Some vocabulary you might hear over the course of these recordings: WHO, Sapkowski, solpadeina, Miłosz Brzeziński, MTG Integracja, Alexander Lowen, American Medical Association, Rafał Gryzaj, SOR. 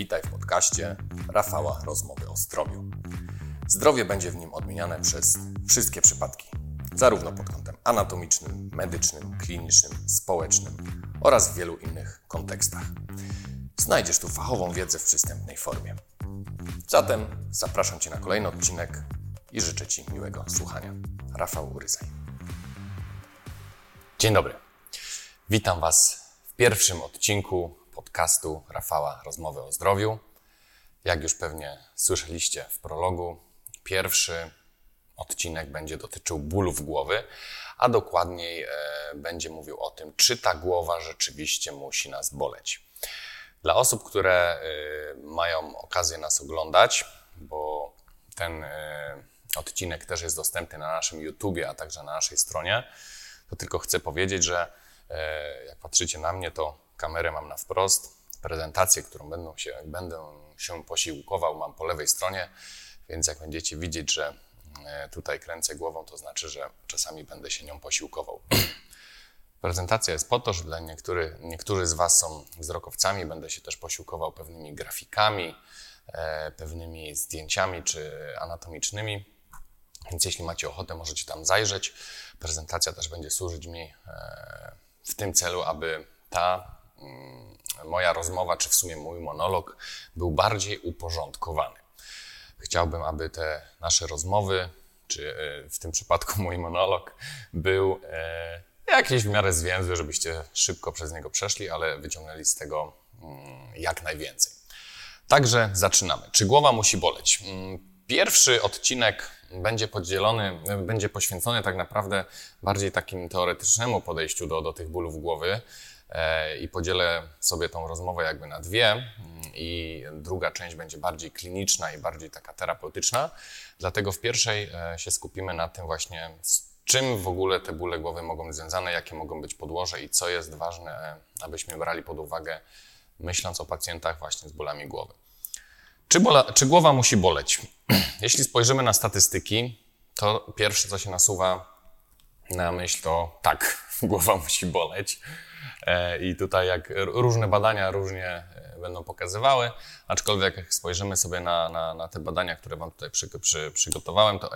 Witaj w podcaście Rafała Rozmowy o Zdrowiu. Zdrowie będzie w nim odmieniane przez wszystkie przypadki, zarówno pod kątem anatomicznym, medycznym, klinicznym, społecznym oraz w wielu innych kontekstach. Znajdziesz tu fachową wiedzę w przystępnej formie. Zatem zapraszam Cię na kolejny odcinek i życzę Ci miłego słuchania. Rafał Gryzaj. Dzień dobry. Witam Was w pierwszym odcinku podcastu Rafała Rozmowy o Zdrowiu. Jak już pewnie słyszeliście w prologu, pierwszy odcinek będzie dotyczył bólów głowy, a dokładniej będzie mówił o tym, czy ta głowa rzeczywiście musi nas boleć. Dla osób, które mają okazję nas oglądać, bo ten odcinek też jest dostępny na naszym YouTubie, a także na naszej stronie, to tylko chcę powiedzieć, że jak patrzycie na mnie, to kamerę mam na wprost. Prezentację, którą będę się posiłkował, mam po lewej stronie, więc jak będziecie widzieć, że tutaj kręcę głową, to znaczy, że czasami będę się nią posiłkował. Prezentacja jest po to, że dla niektórzy z Was są wzrokowcami, będę się też posiłkował pewnymi grafikami, pewnymi zdjęciami czy anatomicznymi, więc jeśli macie ochotę, możecie tam zajrzeć. Prezentacja też będzie służyć mi w tym celu, aby ta moja rozmowa, czy w sumie mój monolog był bardziej uporządkowany. Chciałbym, aby te nasze rozmowy, czy w tym przypadku mój monolog, był jakieś w miarę zwięzły, żebyście szybko przez niego przeszli, ale wyciągnęli z tego jak najwięcej. Także zaczynamy. Czy głowa musi boleć? Pierwszy odcinek będzie poświęcony tak naprawdę bardziej takim teoretycznemu podejściu do tych bólów głowy i podzielę sobie tą rozmowę jakby na dwie i druga część będzie bardziej kliniczna i bardziej taka terapeutyczna. Dlatego w pierwszej się skupimy na tym właśnie, z czym w ogóle te bóle głowy mogą być związane, jakie mogą być podłoże i co jest ważne, abyśmy brali pod uwagę, myśląc o pacjentach właśnie z bólami głowy. Czy głowa musi boleć? Jeśli spojrzymy na statystyki, to pierwsze, co się nasuwa na myśl, to tak, głowa musi boleć. I tutaj jak różne badania różnie będą pokazywały, aczkolwiek jak spojrzymy sobie na te badania, które Wam tutaj przygotowałem, to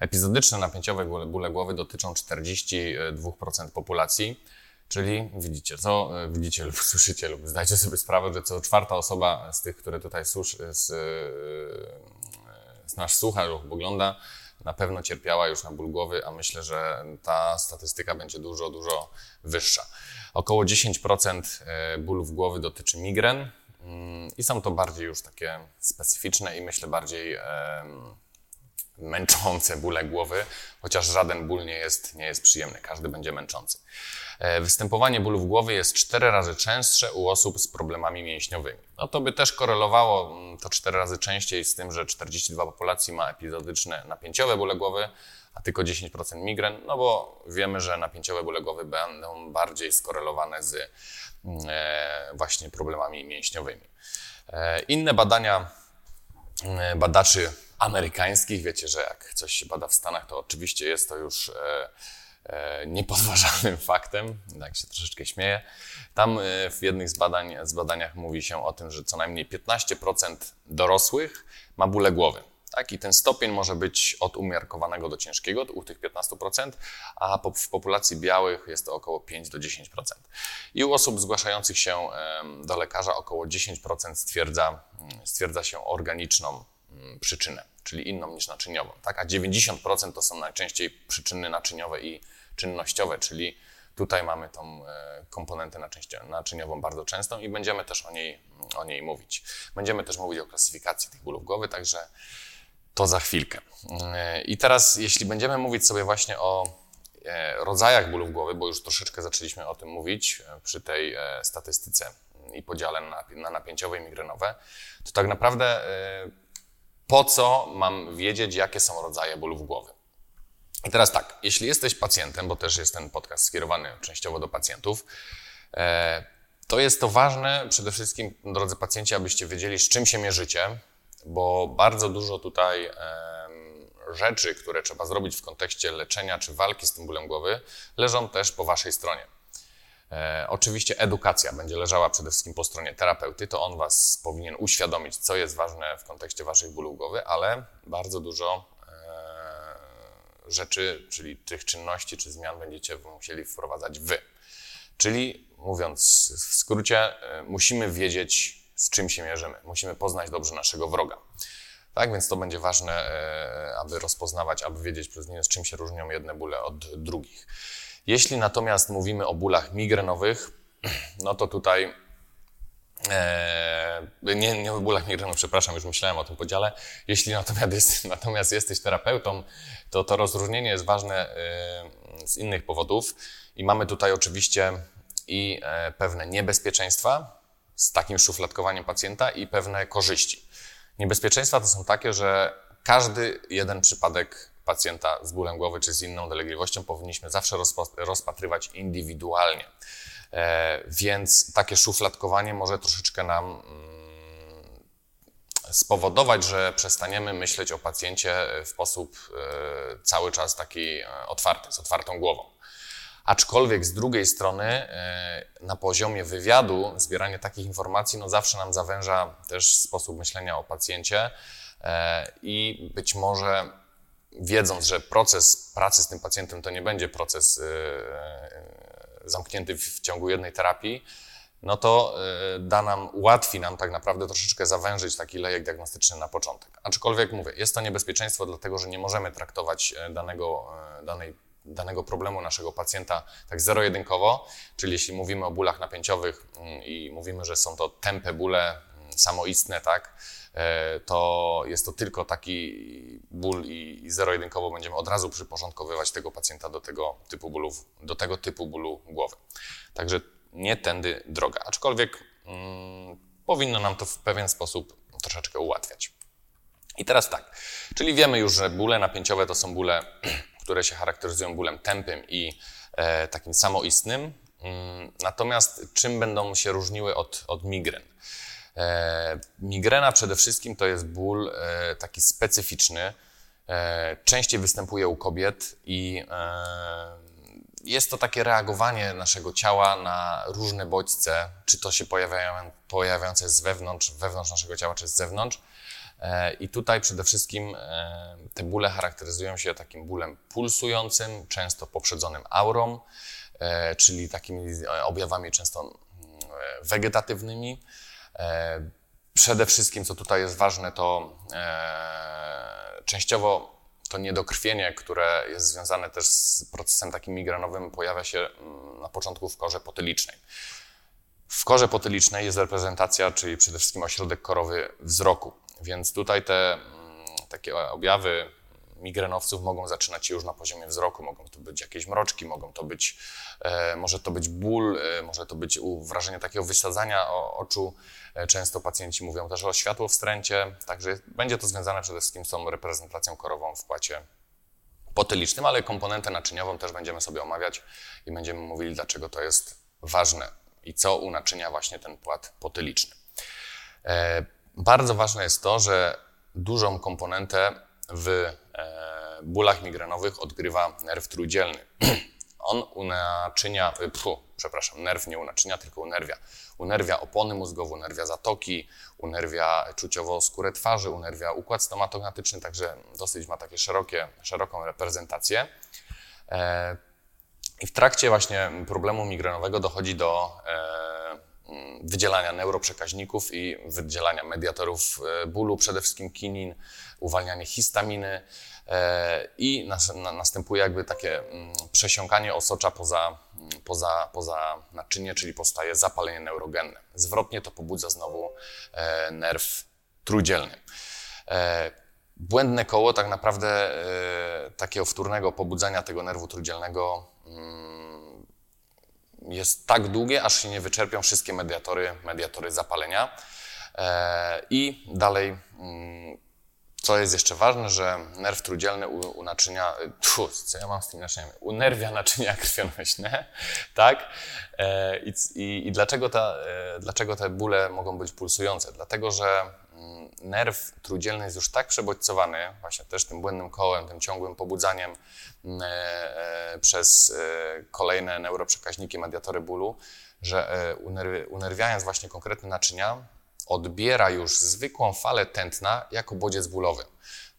epizodyczne napięciowe bóle głowy dotyczą 42% populacji. Czyli widzicie lub słyszycie lub zdajcie sobie sprawę, że co czwarta osoba z tych, które tutaj nas słucha lub ogląda, na pewno cierpiała już na ból głowy, a myślę, że ta statystyka będzie dużo, dużo wyższa. Około 10% bólów głowy dotyczy migren i są to bardziej już takie specyficzne i myślę bardziej męczące bóle głowy, chociaż żaden ból nie jest przyjemny, każdy będzie męczący. Występowanie bólów głowy jest 4 razy częstsze u osób z problemami mięśniowymi. No to by też korelowało to 4 razy częściej z tym, że 42% populacji ma epizodyczne napięciowe bóle głowy, a tylko 10% migren, no bo wiemy, że napięciowe bóle głowy będą bardziej skorelowane z właśnie problemami mięśniowymi. Inne badania badaczy amerykańskich, wiecie, że jak coś się bada w Stanach, to oczywiście jest to już niepodważalnym faktem, tak się troszeczkę śmieję. Tam w jednych z badaniach mówi się o tym, że co najmniej 15% dorosłych ma bóle głowy. Tak? I ten stopień może być od umiarkowanego do ciężkiego, u tych 15%, a w populacji białych jest to około 5 do 10%. I u osób zgłaszających się do lekarza około 10% stwierdza się organiczną przyczynę, czyli inną niż naczyniową, tak? A 90% to są najczęściej przyczyny naczyniowe i czynnościowe, czyli tutaj mamy tą komponentę naczyniową bardzo częstą i będziemy też o niej mówić. Będziemy też mówić o klasyfikacji tych bólów głowy, także to za chwilkę. I teraz, jeśli będziemy mówić sobie właśnie o rodzajach bólów głowy, bo już troszeczkę zaczęliśmy o tym mówić przy tej statystyce i podziale na napięciowe i migrenowe, to tak naprawdę po co mam wiedzieć, jakie są rodzaje bólów głowy? I teraz tak, jeśli jesteś pacjentem, bo też jest ten podcast skierowany częściowo do pacjentów, to jest to ważne przede wszystkim, drodzy pacjenci, abyście wiedzieli, z czym się mierzycie, bo bardzo dużo tutaj rzeczy, które trzeba zrobić w kontekście leczenia czy walki z tym bólem głowy, leżą też po Waszej stronie. Oczywiście edukacja będzie leżała przede wszystkim po stronie terapeuty, to on Was powinien uświadomić, co jest ważne w kontekście Waszych bólów głowy, ale bardzo dużo rzeczy, czyli tych czynności czy zmian będziecie musieli wprowadzać Wy. Czyli mówiąc w skrócie, musimy wiedzieć, z czym się mierzymy. Musimy poznać dobrze naszego wroga. Tak więc to będzie ważne, aby rozpoznawać, aby wiedzieć przez nie, z czym się różnią jedne bóle od drugich. Jeśli natomiast mówimy o bólach migrenowych, no to tutaj, nie o bólach migrenowych, przepraszam, już myślałem o tym podziale. Jeśli natomiast jesteś terapeutą, to rozróżnienie jest ważne z innych powodów i mamy tutaj oczywiście i pewne niebezpieczeństwa z takim szufladkowaniem pacjenta i pewne korzyści. Niebezpieczeństwa to są takie, że każdy jeden przypadek pacjenta z bólem głowy czy z inną dolegliwością powinniśmy zawsze rozpatrywać indywidualnie. Więc takie szufladkowanie może troszeczkę nam spowodować, że przestaniemy myśleć o pacjencie w sposób cały czas taki otwarty, z otwartą głową. Aczkolwiek z drugiej strony na poziomie wywiadu zbieranie takich informacji no zawsze nam zawęża też sposób myślenia o pacjencie i być może wiedząc, że proces pracy z tym pacjentem to nie będzie proces zamknięty w ciągu jednej terapii, no to ułatwi nam tak naprawdę troszeczkę zawężyć taki lejek diagnostyczny na początek. Aczkolwiek mówię, jest to niebezpieczeństwo, dlatego że nie możemy traktować danego problemu naszego pacjenta tak zero-jedynkowo, czyli jeśli mówimy o bólach napięciowych i mówimy, że są to tępe bóle samoistne, tak, to jest to tylko taki ból i zero-jedynkowo będziemy od razu przyporządkowywać tego pacjenta do tego typu bólu głowy. Także nie tędy droga, aczkolwiek powinno nam to w pewien sposób troszeczkę ułatwiać. I teraz tak, czyli wiemy już, że bóle napięciowe to są bóle, które się charakteryzują bólem tępym i takim samoistnym. Natomiast czym będą się różniły od migren? Migrena przede wszystkim to jest ból taki specyficzny. Częściej występuje u kobiet i jest to takie reagowanie naszego ciała na różne bodźce, czy to się pojawiające z wewnątrz naszego ciała, czy z zewnątrz. I tutaj przede wszystkim te bóle charakteryzują się takim bólem pulsującym, często poprzedzonym aurą, czyli takimi objawami często wegetatywnymi. Przede wszystkim, co tutaj jest ważne, to częściowo to niedokrwienie, które jest związane też z procesem takim migrenowym, pojawia się na początku w korze potylicznej. W korze potylicznej jest reprezentacja, czyli przede wszystkim ośrodek korowy wzroku, więc tutaj te takie objawy migrenowców mogą zaczynać się już na poziomie wzroku, mogą to być jakieś mroczki, może to być ból, może to być wrażenie takiego wysadzania oczu. Często pacjenci mówią też o światłowstręcie, także będzie to związane przede wszystkim z tą reprezentacją korową w płacie potylicznym, ale komponentę naczyniową też będziemy sobie omawiać i będziemy mówili, dlaczego to jest ważne i co u naczynia właśnie ten płat potyliczny. Bardzo ważne jest to, że dużą komponentę w bólach migrenowych odgrywa nerw trójdzielny. On unerwia opony mózgowe, unerwia zatoki, unerwia czuciowo skórę twarzy, unerwia układ stomatogmatyczny, także dosyć ma takie szeroką reprezentację. I w trakcie właśnie problemu migrenowego dochodzi do wydzielania neuroprzekaźników i wydzielania mediatorów bólu, przede wszystkim kinin, uwalnianie histaminy i następuje jakby takie przesiąkanie osocza poza naczynie, czyli powstaje zapalenie neurogenne. Zwrotnie to pobudza znowu nerw trójdzielny. Błędne koło tak naprawdę takiego wtórnego pobudzania tego nerwu trójdzielnego jest tak długie, aż się nie wyczerpią wszystkie mediatory zapalenia. I dalej, co jest jeszcze ważne, że nerw trójdzielny u naczynia, co ja mam z tymi naczyniami, unerwia naczynia krwionośne, tak? I dlaczego te bóle mogą być pulsujące? Dlatego, że nerw trójdzielny jest już tak przebodźcowany, właśnie też tym błędnym kołem, tym ciągłym pobudzaniem przez kolejne neuroprzekaźniki, mediatory bólu, że unerwiając właśnie konkretne naczynia, odbiera już zwykłą falę tętna jako bodziec bólowy.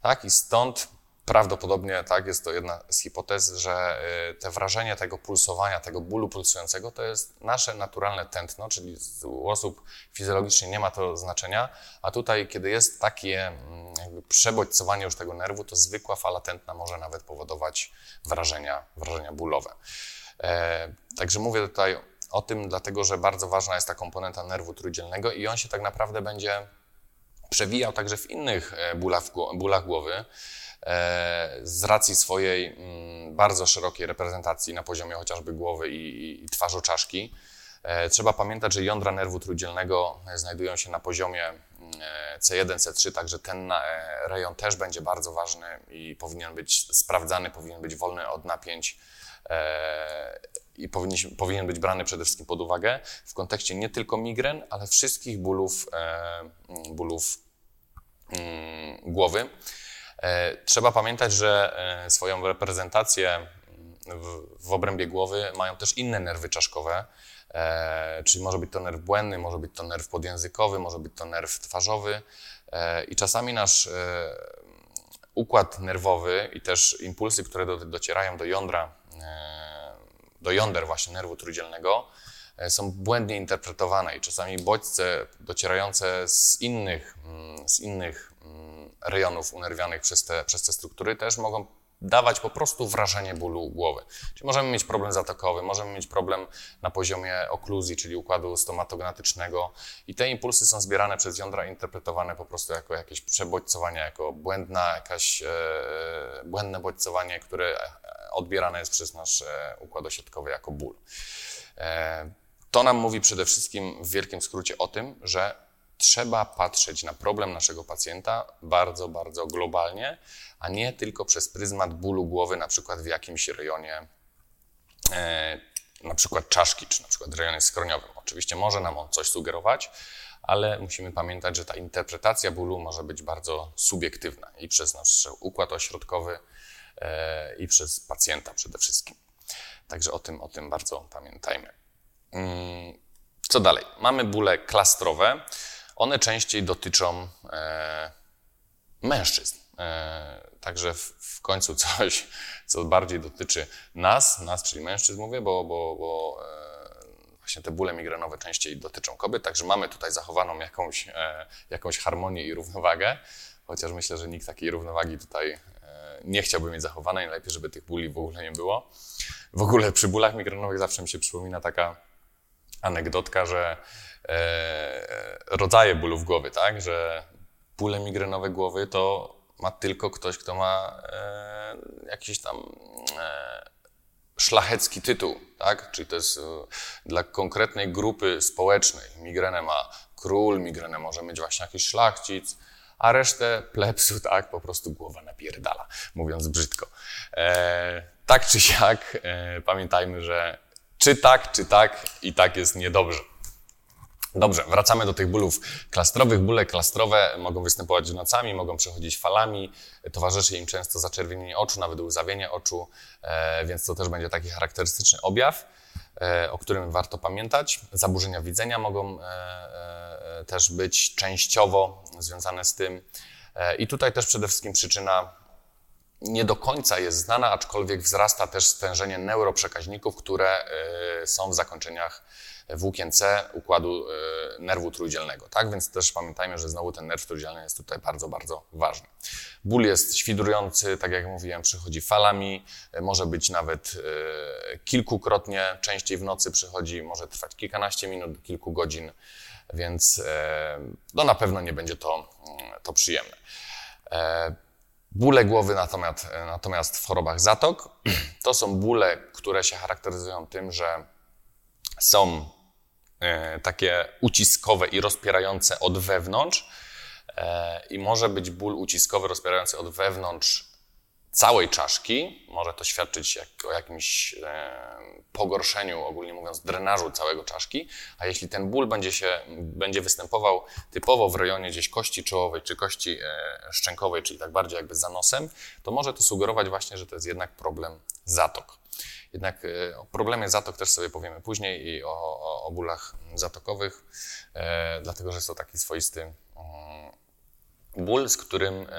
Tak? I stąd prawdopodobnie, tak, jest to jedna z hipotez, że te wrażenie tego pulsowania, tego bólu pulsującego to jest nasze naturalne tętno, czyli u osób fizjologicznie nie ma to znaczenia, a tutaj kiedy jest takie jakby przebodźcowanie już tego nerwu, to zwykła fala tętna może nawet powodować wrażenia bólowe. Także mówię tutaj o tym, dlatego że bardzo ważna jest ta komponenta nerwu trójdzielnego i on się tak naprawdę będzie przewijał także w innych bólach głowy z racji swojej bardzo szerokiej reprezentacji na poziomie chociażby głowy i twarzy czaszki. Trzeba pamiętać, że jądra nerwu trójdzielnego znajdują się na poziomie C1, C3, także ten rejon też będzie bardzo ważny i powinien być sprawdzany, powinien być wolny od napięć i powinien być brany przede wszystkim pod uwagę w kontekście nie tylko migren, ale wszystkich bólów głowy. Trzeba pamiętać, że swoją reprezentację w obrębie głowy mają też inne nerwy czaszkowe, czyli może być to nerw błędny, może być to nerw podjęzykowy, może być to nerw twarzowy i czasami nasz układ nerwowy i też impulsy, które docierają do jąder właśnie nerwu trójdzielnego są błędnie interpretowane i czasami bodźce docierające z innych rejonów unerwianych przez te struktury też mogą dawać po prostu wrażenie bólu głowy. Czyli możemy mieć problem zatokowy, możemy mieć problem na poziomie okluzji, czyli układu stomatognatycznego i te impulsy są zbierane przez jądra, interpretowane po prostu jako jakieś przebodźcowanie, jako błędne bodźcowanie, które odbierane jest przez nasz układ ośrodkowy jako ból. To nam mówi przede wszystkim w wielkim skrócie o tym, że trzeba patrzeć na problem naszego pacjenta bardzo, bardzo globalnie, a nie tylko przez pryzmat bólu głowy, na przykład w jakimś rejonie, na przykład czaszki, czy na przykład rejonie skroniowym. Oczywiście może nam on coś sugerować, ale musimy pamiętać, że ta interpretacja bólu może być bardzo subiektywna i przez nasz układ ośrodkowy i przez pacjenta przede wszystkim. Także o tym bardzo pamiętajmy. Co dalej? Mamy bóle klastrowe. One częściej dotyczą mężczyzn. Także w końcu coś, co bardziej dotyczy nas, czyli mężczyzn mówię, bo właśnie te bóle migrenowe częściej dotyczą kobiet. Także mamy tutaj zachowaną jakąś harmonię i równowagę, chociaż myślę, że nikt takiej równowagi tutaj nie chciałby mieć zachowanej. Najlepiej, żeby tych bóli w ogóle nie było. W ogóle przy bólach migrenowych zawsze mi się przypomina taka anegdotka, że rodzaje bólów głowy, tak, że bóle migrenowe głowy to ma tylko ktoś, kto ma jakiś tam szlachecki tytuł, tak, czyli to jest dla konkretnej grupy społecznej. Migrenę ma król, migrenę może mieć właśnie jakiś szlachcic, a resztę plebsu, tak, po prostu głowa napierdala, mówiąc brzydko. Tak czy siak, pamiętajmy, że czy tak i tak jest niedobrze. Dobrze, wracamy do tych bólów klastrowych. Bóle klastrowe mogą występować nocami, mogą przechodzić falami, towarzyszy im często zaczerwienienie oczu, nawet łzawienie oczu, więc to też będzie taki charakterystyczny objaw, o którym warto pamiętać. Zaburzenia widzenia mogą też być częściowo związane z tym i tutaj też przede wszystkim przyczyna nie do końca jest znana, aczkolwiek wzrasta też stężenie neuroprzekaźników, które są w zakończeniach włókien C układu nerwu trójdzielnego. Tak więc też pamiętajmy, że znowu ten nerw trójdzielny jest tutaj bardzo, bardzo ważny. Ból jest świdrujący, tak jak mówiłem, przychodzi falami, może być nawet kilkukrotnie, częściej w nocy przychodzi, może trwać kilkanaście minut, kilku godzin, więc no, na pewno nie będzie to przyjemne. Bóle głowy natomiast w chorobach zatok to są bóle, które się charakteryzują tym, że są takie uciskowe i rozpierające od wewnątrz i może być ból uciskowy, rozpierający od wewnątrz całej czaszki, może to świadczyć o jakimś pogorszeniu, ogólnie mówiąc, drenażu całego czaszki, a jeśli ten ból będzie występował typowo w rejonie gdzieś kości czołowej czy kości szczękowej, czyli tak bardziej jakby za nosem, to może to sugerować właśnie, że to jest jednak problem zatok. Jednak o problemie zatok też sobie powiemy później i o bólach zatokowych, dlatego że jest to taki swoisty ból, z którym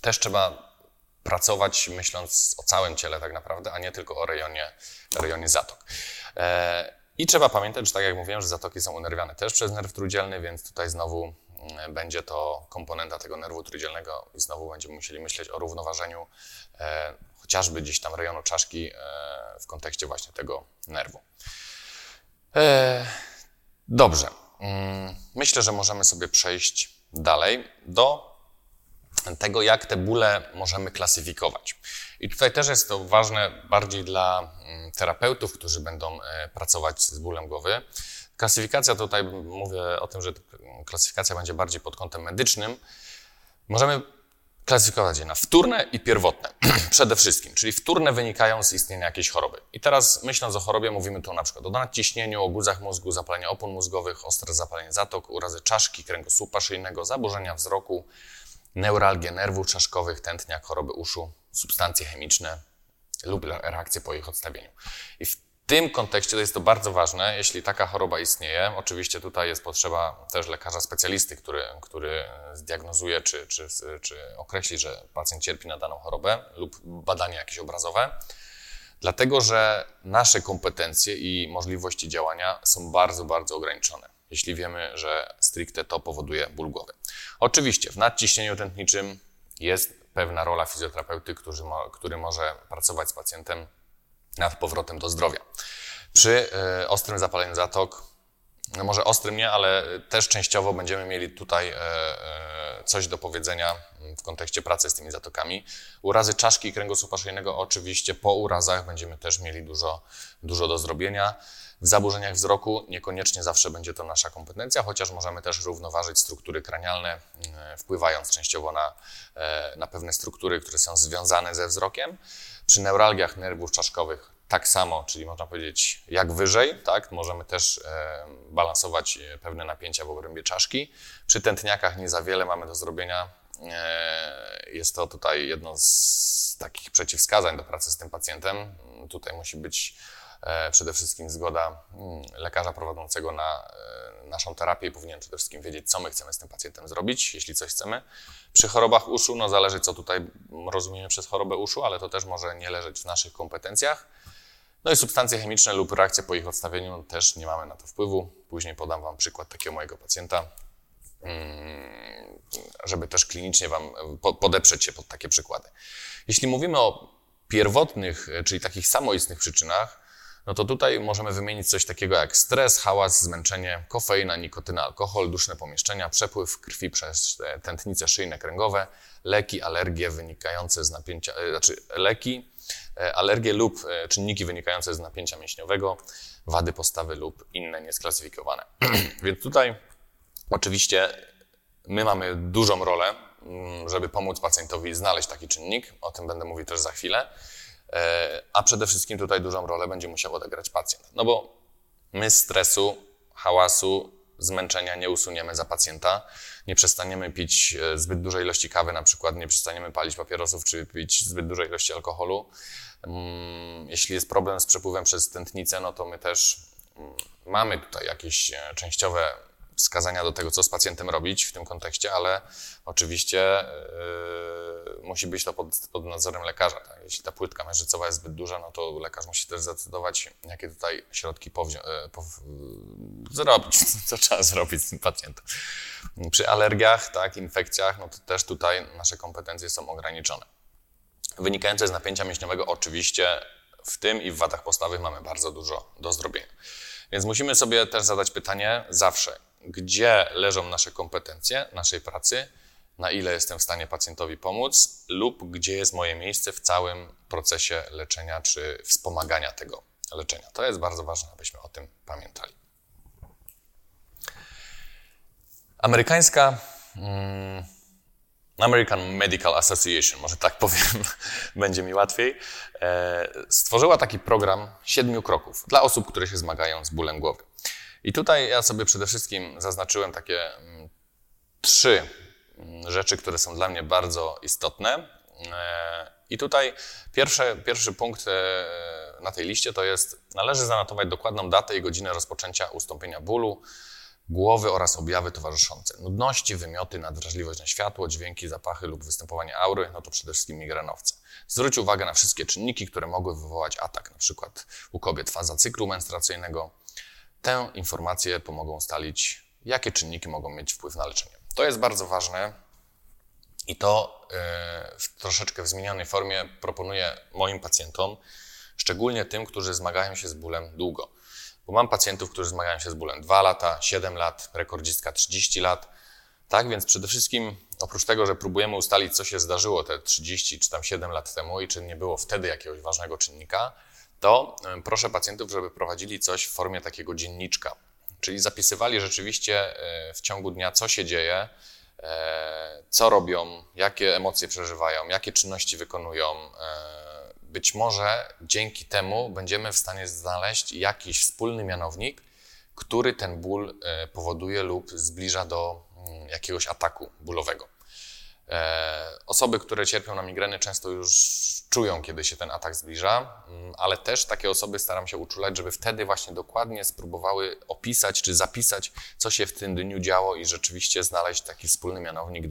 też trzeba pracować, myśląc o całym ciele tak naprawdę, a nie tylko o rejonie zatok. I trzeba pamiętać, że tak jak mówiłem, że zatoki są unerwiane też przez nerw trójdzielny, więc tutaj znowu będzie to komponenta tego nerwu trójdzielnego i znowu będziemy musieli myśleć o równoważeniu chociażby gdzieś tam rejonu czaszki w kontekście właśnie tego nerwu. Dobrze, myślę, że możemy sobie przejść dalej do tego, jak te bóle możemy klasyfikować. I tutaj też jest to ważne bardziej dla terapeutów, którzy będą pracować z bólem głowy. Klasyfikacja, tutaj mówię o tym, że klasyfikacja będzie bardziej pod kątem medycznym. Możemy klasyfikować je na wtórne i pierwotne przede wszystkim, czyli wtórne wynikają z istnienia jakiejś choroby. I teraz myśląc o chorobie mówimy tu na przykład o nadciśnieniu, o guzach mózgu, zapaleniu opon mózgowych, ostre zapalenie zatok, urazy czaszki, kręgosłupa szyjnego, zaburzenia wzroku, neuralgię nerwów czaszkowych, tętniak, choroby uszu, substancje chemiczne lub reakcje po ich odstawieniu. I w tym kontekście to jest to bardzo ważne, jeśli taka choroba istnieje. Oczywiście tutaj jest potrzeba też lekarza specjalisty, który zdiagnozuje czy określi, że pacjent cierpi na daną chorobę lub badanie jakieś obrazowe, dlatego że nasze kompetencje i możliwości działania są bardzo, bardzo ograniczone, jeśli wiemy, że stricte to powoduje ból głowy. Oczywiście w nadciśnieniu tętniczym jest pewna rola fizjoterapeuty, który może pracować z pacjentem nad powrotem do zdrowia. Przy ostrym zapaleniu zatok, no może ostrym nie, ale też częściowo będziemy mieli tutaj coś do powiedzenia w kontekście pracy z tymi zatokami. Urazy czaszki i kręgosłupa szyjnego, oczywiście po urazach będziemy też mieli dużo do zrobienia. W zaburzeniach wzroku niekoniecznie zawsze będzie to nasza kompetencja, chociaż możemy też równoważyć struktury kranialne, wpływając częściowo na pewne struktury, które są związane ze wzrokiem. Przy neuralgiach nerwów czaszkowych tak samo, czyli można powiedzieć jak wyżej, tak, możemy też balansować pewne napięcia w obrębie czaszki. Przy tętniakach nie za wiele mamy do zrobienia. Jest to tutaj jedno z takich przeciwwskazań do pracy z tym pacjentem. Tutaj musi być przede wszystkim zgoda lekarza prowadzącego na naszą terapię i powinien przede wszystkim wiedzieć, co my chcemy z tym pacjentem zrobić, jeśli coś chcemy. Przy chorobach uszu, no zależy co tutaj rozumiemy przez chorobę uszu, ale to też może nie leżeć w naszych kompetencjach. No i substancje chemiczne lub reakcje po ich odstawieniu, no też nie mamy na to wpływu. Później podam Wam przykład takiego mojego pacjenta, żeby też klinicznie Wam podeprzeć się pod takie przykłady. Jeśli mówimy o pierwotnych, czyli takich samoistnych przyczynach, no to tutaj możemy wymienić coś takiego jak stres, hałas, zmęczenie, kofeina, nikotyna, alkohol, duszne pomieszczenia, przepływ krwi przez tętnice szyjne kręgowe, leki, alergie wynikające z napięcia, alergie lub czynniki wynikające z napięcia mięśniowego, wady postawy lub inne niesklasyfikowane. Więc tutaj oczywiście my mamy dużą rolę, żeby pomóc pacjentowi znaleźć taki czynnik, o tym będę mówił też za chwilę. A przede wszystkim tutaj dużą rolę będzie musiał odegrać pacjent. No bo my stresu, hałasu, zmęczenia nie usuniemy za pacjenta, nie przestaniemy pić zbyt dużej ilości kawy na przykład, nie przestaniemy palić papierosów czy pić zbyt dużej ilości alkoholu. Jeśli jest problem z przepływem przez tętnicę, no to my też mamy tutaj jakieś częściowe wskazania do tego, co z pacjentem robić w tym kontekście, ale oczywiście musi być to pod nadzorem lekarza. Tak? Jeśli ta płytka mężycowa jest zbyt duża, no to lekarz musi też zdecydować, jakie tutaj środki co trzeba zrobić z tym pacjentem. Przy alergiach, tak, infekcjach, no to też tutaj nasze kompetencje są ograniczone. Wynikające z napięcia mięśniowego oczywiście w tym i w wadach postawy mamy bardzo dużo do zrobienia. Więc musimy sobie też zadać pytanie zawsze, gdzie leżą nasze kompetencje, naszej pracy, na ile jestem w stanie pacjentowi pomóc lub gdzie jest moje miejsce w całym procesie leczenia czy wspomagania tego leczenia. To jest bardzo ważne, abyśmy o tym pamiętali. Amerykańska American Medical Association, może tak powiem, będzie mi łatwiej, stworzyła taki program 7 kroków dla osób, które się zmagają z bólem głowy. I tutaj ja sobie przede wszystkim zaznaczyłem takie 3 rzeczy, które są dla mnie bardzo istotne. I tutaj pierwszy punkt na tej liście to jest: należy zanotować dokładną datę i godzinę rozpoczęcia ustąpienia bólu głowy oraz objawy towarzyszące. Nudności, wymioty, nadwrażliwość na światło, dźwięki, zapachy lub występowanie aury, no to przede wszystkim migrenowce. Zwróć uwagę na wszystkie czynniki, które mogły wywołać atak, na przykład u kobiet faza cyklu menstruacyjnego. Tę informację pomogą ustalić, jakie czynniki mogą mieć wpływ na leczenie. To jest bardzo ważne i to w troszeczkę w zmienionej formie proponuję moim pacjentom, szczególnie tym, którzy zmagają się z bólem długo. Bo mam pacjentów, którzy zmagają się z bólem 2 lata, 7 lat, rekordzistka 30 lat. Tak więc przede wszystkim, oprócz tego, że próbujemy ustalić, co się zdarzyło te 30 czy tam 7 lat temu i czy nie było wtedy jakiegoś ważnego czynnika, to proszę pacjentów, żeby prowadzili coś w formie takiego dzienniczka. Czyli zapisywali rzeczywiście w ciągu dnia, co się dzieje, co robią, jakie emocje przeżywają, jakie czynności wykonują. Być może dzięki temu będziemy w stanie znaleźć jakiś wspólny mianownik, który ten ból powoduje lub zbliża do jakiegoś ataku bólowego. Osoby, które cierpią na migreny, często już czują, kiedy się ten atak zbliża, ale też takie osoby staram się uczulać, żeby wtedy właśnie dokładnie spróbowały opisać czy zapisać, co się w tym dniu działo i rzeczywiście znaleźć taki wspólny mianownik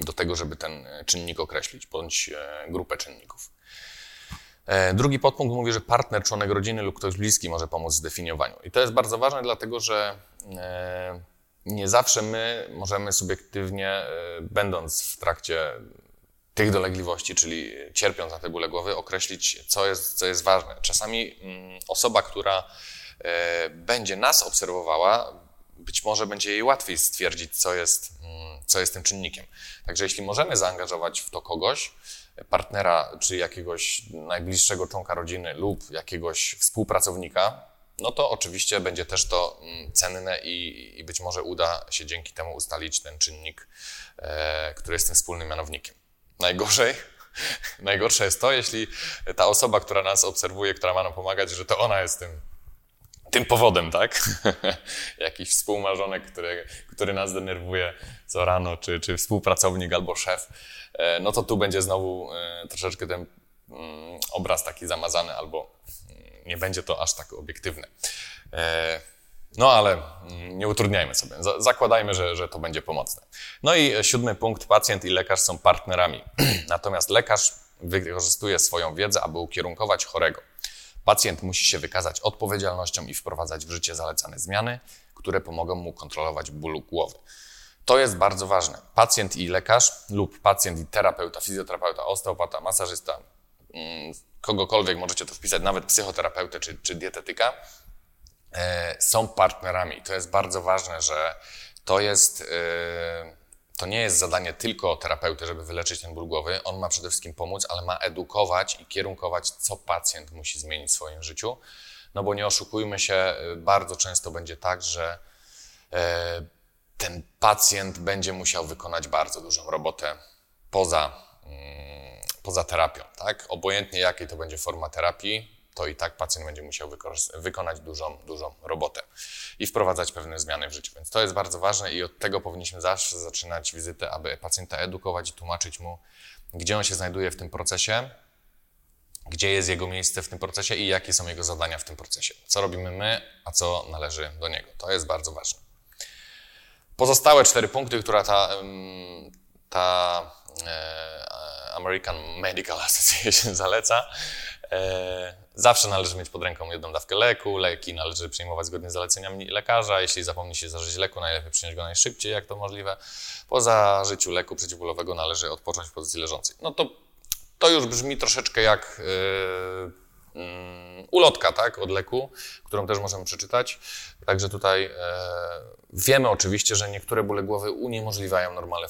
do tego, żeby ten czynnik określić, bądź grupę czynników. Drugi podpunkt mówi, że partner, członek rodziny lub ktoś bliski może pomóc w zdefiniowaniu. I to jest bardzo ważne, dlatego że nie zawsze my możemy subiektywnie, będąc w trakcie tych dolegliwości, czyli cierpiąc na te bóle głowy, określić, co jest ważne. Czasami osoba, która będzie nas obserwowała, być może będzie jej łatwiej stwierdzić, co jest tym czynnikiem. Także jeśli możemy zaangażować w to kogoś, partnera czy jakiegoś najbliższego członka rodziny lub jakiegoś współpracownika, no to oczywiście będzie też to cenne i być może uda się dzięki temu ustalić ten czynnik, który jest tym wspólnym mianownikiem. Najgorsze jest to, jeśli ta osoba, która nas obserwuje, która ma nam pomagać, że to ona jest tym powodem, tak? Jakiś współmarzonek, który nas denerwuje co rano, czy współpracownik albo szef, no to tu będzie znowu troszeczkę ten obraz taki zamazany albo nie będzie to aż tak obiektywne. No ale nie utrudniajmy sobie, zakładajmy, że to będzie pomocne. No i 7 punkt, pacjent i lekarz są partnerami. Natomiast lekarz wykorzystuje swoją wiedzę, aby ukierunkować chorego. Pacjent musi się wykazać odpowiedzialnością i wprowadzać w życie zalecane zmiany, które pomogą mu kontrolować ból głowy. To jest bardzo ważne. Pacjent i lekarz lub pacjent i terapeuta, fizjoterapeuta, osteopata, masażysta, kogokolwiek, możecie to wpisać, nawet psychoterapeutę czy dietetyka, są partnerami. To jest bardzo ważne, że to nie jest zadanie tylko terapeuty, żeby wyleczyć ten ból głowy. On ma przede wszystkim pomóc, ale ma edukować i kierunkować, co pacjent musi zmienić w swoim życiu. No bo nie oszukujmy się, bardzo często będzie tak, że ten pacjent będzie musiał wykonać bardzo dużą robotę poza terapią, tak? Obojętnie jakiej to będzie forma terapii, to i tak pacjent będzie musiał wykonać dużą robotę i wprowadzać pewne zmiany w życiu. Więc to jest bardzo ważne i od tego powinniśmy zawsze zaczynać wizytę, aby pacjenta edukować i tłumaczyć mu, gdzie on się znajduje w tym procesie, gdzie jest jego miejsce w tym procesie i jakie są jego zadania w tym procesie. Co robimy my, a co należy do niego. To jest bardzo ważne. Pozostałe 4 punkty, które ta American Medical Association zaleca. Zawsze należy mieć pod ręką jedną dawkę leku, leki należy przyjmować zgodnie z zaleceniami lekarza. Jeśli zapomni się zażyć leku, najlepiej przyjąć go najszybciej, jak to możliwe. Po zażyciu leku przeciwbólowego należy odpocząć w pozycji leżącej. No to już brzmi troszeczkę jak ulotka, tak, od leku, którą też możemy przeczytać. Także tutaj wiemy oczywiście, że niektóre bóle głowy uniemożliwiają normalne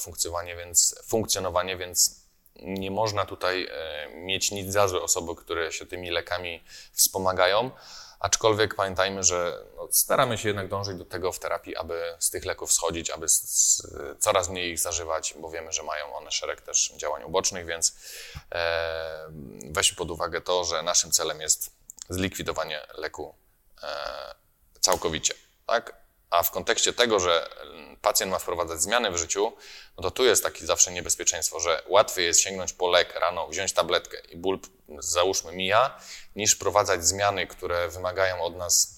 funkcjonowanie, więc nie można tutaj mieć nic za złe osoby, które się tymi lekami wspomagają, Aczkolwiek pamiętajmy, że staramy się jednak dążyć do tego w terapii, aby z tych leków schodzić, aby coraz mniej ich zażywać, bo wiemy, że mają one szereg też działań ubocznych, więc weźmy pod uwagę to, że naszym celem jest zlikwidowanie leku całkowicie. Tak? A w kontekście tego, że pacjent ma wprowadzać zmiany w życiu, to tu jest takie zawsze niebezpieczeństwo, że łatwiej jest sięgnąć po lek rano, wziąć tabletkę i ból, załóżmy, mija, niż wprowadzać zmiany, które wymagają od nas,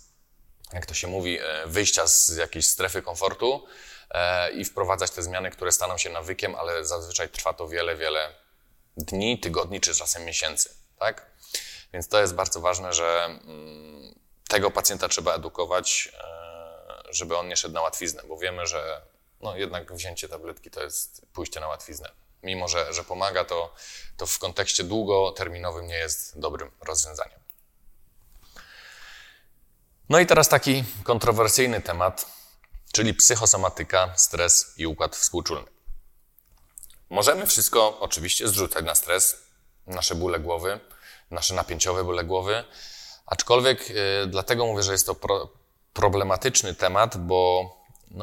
jak to się mówi, wyjścia z jakiejś strefy komfortu i wprowadzać te zmiany, które staną się nawykiem, ale zazwyczaj trwa to wiele, wiele dni, tygodni czy czasem miesięcy, tak? Więc to jest bardzo ważne, że tego pacjenta trzeba edukować, żeby on nie szedł na łatwiznę, bo wiemy, że jednak wzięcie tabletki to jest pójście na łatwiznę. Mimo, że pomaga, to w kontekście długoterminowym nie jest dobrym rozwiązaniem. No i teraz taki kontrowersyjny temat, czyli psychosomatyka, stres i układ współczulny. Możemy wszystko oczywiście zrzucać na stres, nasze bóle głowy, nasze napięciowe bóle głowy, aczkolwiek dlatego mówię, że jest to problematyczny temat, bo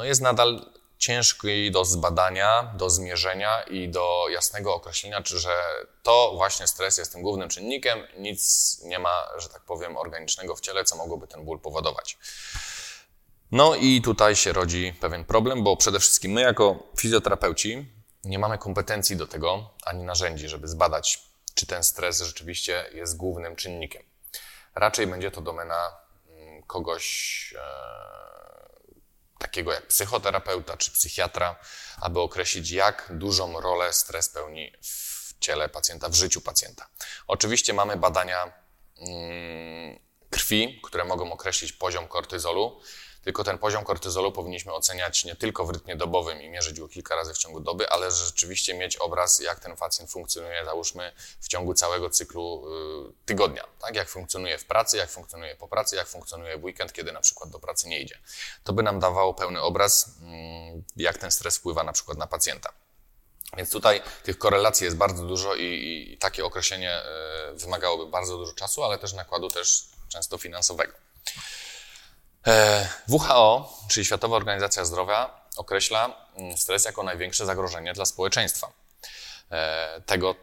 jest nadal ciężki do zbadania, do zmierzenia i do jasnego określenia, czy że to właśnie stres jest tym głównym czynnikiem, nic nie ma, że tak powiem, organicznego w ciele, co mogłoby ten ból powodować. No i tutaj się rodzi pewien problem, bo przede wszystkim my jako fizjoterapeuci nie mamy kompetencji do tego, ani narzędzi, żeby zbadać, czy ten stres rzeczywiście jest głównym czynnikiem. Raczej będzie to domena kogoś takiego jak psychoterapeuta czy psychiatra, aby określić, jak dużą rolę stres pełni w ciele pacjenta, w życiu pacjenta. Oczywiście mamy badania krwi, które mogą określić poziom kortyzolu, tylko ten poziom kortyzolu powinniśmy oceniać nie tylko w rytmie dobowym i mierzyć go kilka razy w ciągu doby, ale rzeczywiście mieć obraz, jak ten pacjent funkcjonuje, załóżmy, w ciągu całego cyklu tygodnia. Tak? Jak funkcjonuje w pracy, jak funkcjonuje po pracy, jak funkcjonuje w weekend, kiedy na przykład do pracy nie idzie. To by nam dawało pełny obraz, jak ten stres wpływa na przykład na pacjenta. Więc tutaj tych korelacji jest bardzo dużo i takie określenie wymagałoby bardzo dużo czasu, ale też nakładu też często finansowego. WHO, czyli Światowa Organizacja Zdrowia, określa stres jako największe zagrożenie dla społeczeństwa. Tego,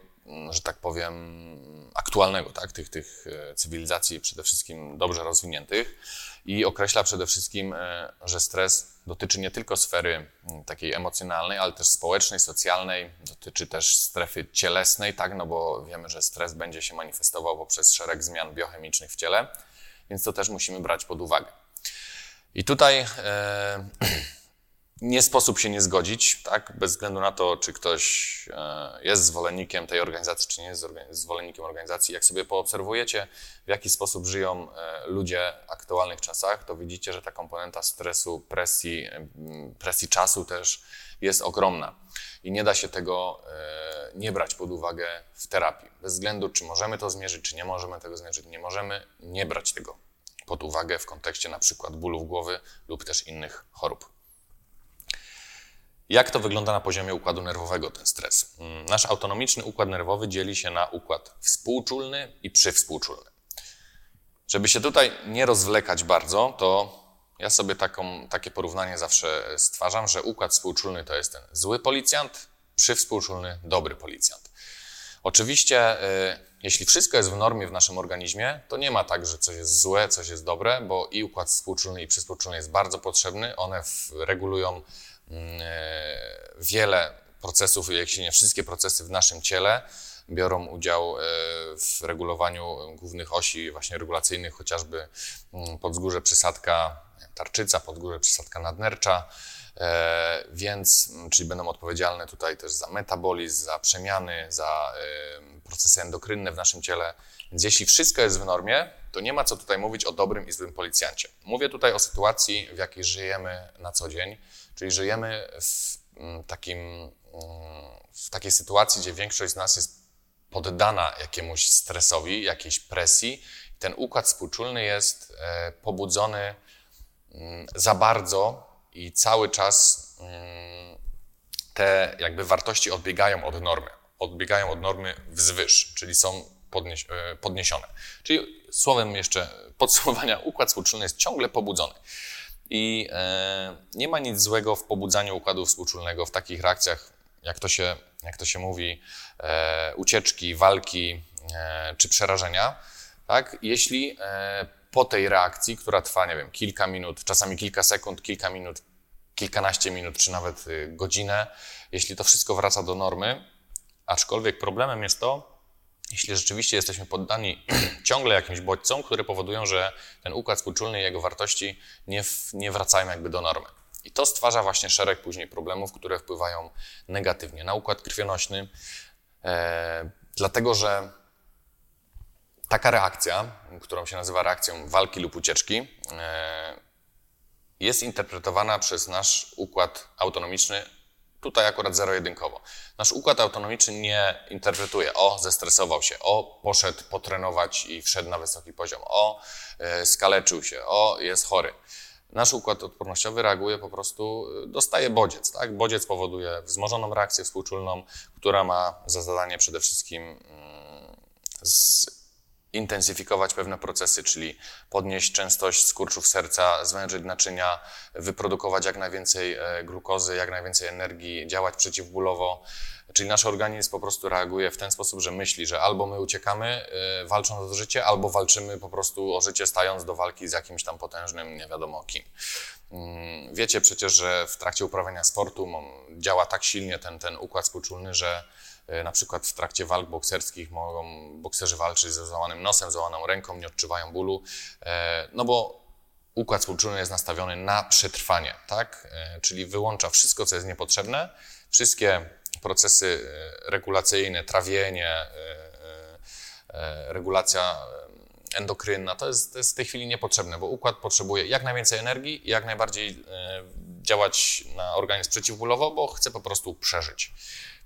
że tak powiem, aktualnego, tak? Tych cywilizacji przede wszystkim dobrze rozwiniętych i określa przede wszystkim, że stres dotyczy nie tylko sfery takiej emocjonalnej, ale też społecznej, socjalnej, dotyczy też strefy cielesnej, tak? Bo wiemy, że stres będzie się manifestował poprzez szereg zmian biochemicznych w ciele, więc to też musimy brać pod uwagę. I tutaj nie sposób się nie zgodzić, tak? Bez względu na to, czy ktoś jest zwolennikiem tej organizacji, czy nie jest zwolennikiem organizacji. Jak sobie poobserwujecie, w jaki sposób żyją ludzie w aktualnych czasach, to widzicie, że ta komponenta stresu, presji czasu też jest ogromna. I nie da się tego nie brać pod uwagę w terapii. Bez względu, czy możemy to zmierzyć, czy nie możemy tego zmierzyć, nie możemy nie brać tego pod uwagę w kontekście na przykład bólów głowy lub też innych chorób. Jak to wygląda na poziomie układu nerwowego ten stres? Nasz autonomiczny układ nerwowy dzieli się na układ współczulny i przywspółczulny. Żeby się tutaj nie rozwlekać bardzo, to ja sobie takie porównanie zawsze stwarzam, że układ współczulny to jest ten zły policjant, przywspółczulny dobry policjant. Oczywiście, jeśli wszystko jest w normie w naszym organizmie, to nie ma tak, że coś jest złe, coś jest dobre, bo i układ współczulny i przyspółczulny jest bardzo potrzebny. One regulują wiele procesów, jeśli nie wszystkie procesy w naszym ciele, biorą udział w regulowaniu głównych osi właśnie regulacyjnych, chociażby podwzgórze przysadka tarczyca, podwzgórze przysadka nadnercza. Czyli będą odpowiedzialne tutaj też za metabolizm, za przemiany, za procesy endokrynne w naszym ciele. Więc jeśli wszystko jest w normie, to nie ma co tutaj mówić o dobrym i złym policjancie. Mówię tutaj o sytuacji, w jakiej żyjemy na co dzień, czyli żyjemy w takiej sytuacji, gdzie większość z nas jest poddana jakiemuś stresowi, jakiejś presji. Ten układ współczulny jest pobudzony za bardzo i cały czas te jakby wartości odbiegają od normy wzwyż, czyli są podniesione. Czyli słowem jeszcze podsumowania, układ współczulny jest ciągle pobudzony. I nie ma nic złego w pobudzaniu układu współczulnego w takich reakcjach, jak to się mówi, ucieczki, walki czy przerażenia, tak? Jeśli po tej reakcji, która trwa, nie wiem, kilka minut, czasami kilka sekund, kilka minut, kilkanaście minut, czy nawet godzinę, jeśli to wszystko wraca do normy, aczkolwiek problemem jest to, jeśli rzeczywiście jesteśmy poddani ciągle jakimś bodźcom, które powodują, że ten układ współczulny i jego wartości nie wracają jakby do normy. I to stwarza właśnie szereg później problemów, które wpływają negatywnie na układ krwionośny, dlatego że taka reakcja, którą się nazywa reakcją walki lub ucieczki, jest interpretowana przez nasz układ autonomiczny, tutaj akurat zero-jedynkowo. Nasz układ autonomiczny nie interpretuje, o, zestresował się, o, poszedł potrenować i wszedł na wysoki poziom, o, skaleczył się, o, jest chory. Nasz układ odpornościowy reaguje po prostu, dostaje bodziec, tak? Bodziec powoduje wzmożoną reakcję współczulną, która ma za zadanie przede wszystkim intensyfikować pewne procesy, czyli podnieść częstość skurczów serca, zwężyć naczynia, wyprodukować jak najwięcej glukozy, jak najwięcej energii, działać przeciwbólowo. Czyli nasz organizm po prostu reaguje w ten sposób, że myśli, że albo my uciekamy, walcząc o życie, albo walczymy po prostu o życie, stając do walki z jakimś tam potężnym nie wiadomo kim. Wiecie przecież, że w trakcie uprawiania sportu działa tak silnie ten układ współczulny, że na przykład w trakcie walk bokserskich mogą bokserzy walczyć ze złamanym nosem, złamaną ręką, nie odczuwają bólu, no bo układ współczulny jest nastawiony na przetrwanie, tak? Czyli wyłącza wszystko, co jest niepotrzebne, wszystkie procesy regulacyjne, trawienie, regulacja endokrynna, to jest w tej chwili niepotrzebne, bo układ potrzebuje jak najwięcej energii i jak najbardziej działać na organizm przeciwbólowo, bo chce po prostu przeżyć.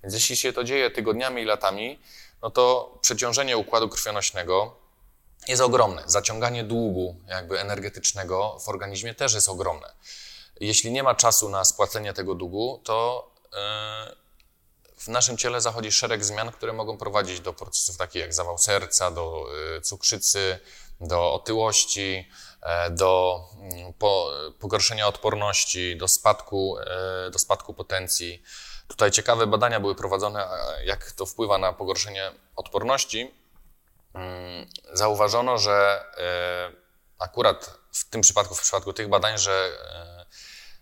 Więc jeśli się to dzieje tygodniami i latami, no to przeciążenie układu krwionośnego jest ogromne. Zaciąganie długu jakby energetycznego w organizmie też jest ogromne. Jeśli nie ma czasu na spłacenie tego długu, to w naszym ciele zachodzi szereg zmian, które mogą prowadzić do procesów takich jak zawał serca, do cukrzycy, do otyłości, do pogorszenia odporności, do spadku potencji. Tutaj ciekawe badania były prowadzone, jak to wpływa na pogorszenie odporności. Zauważono, że akurat w przypadku tych badań, że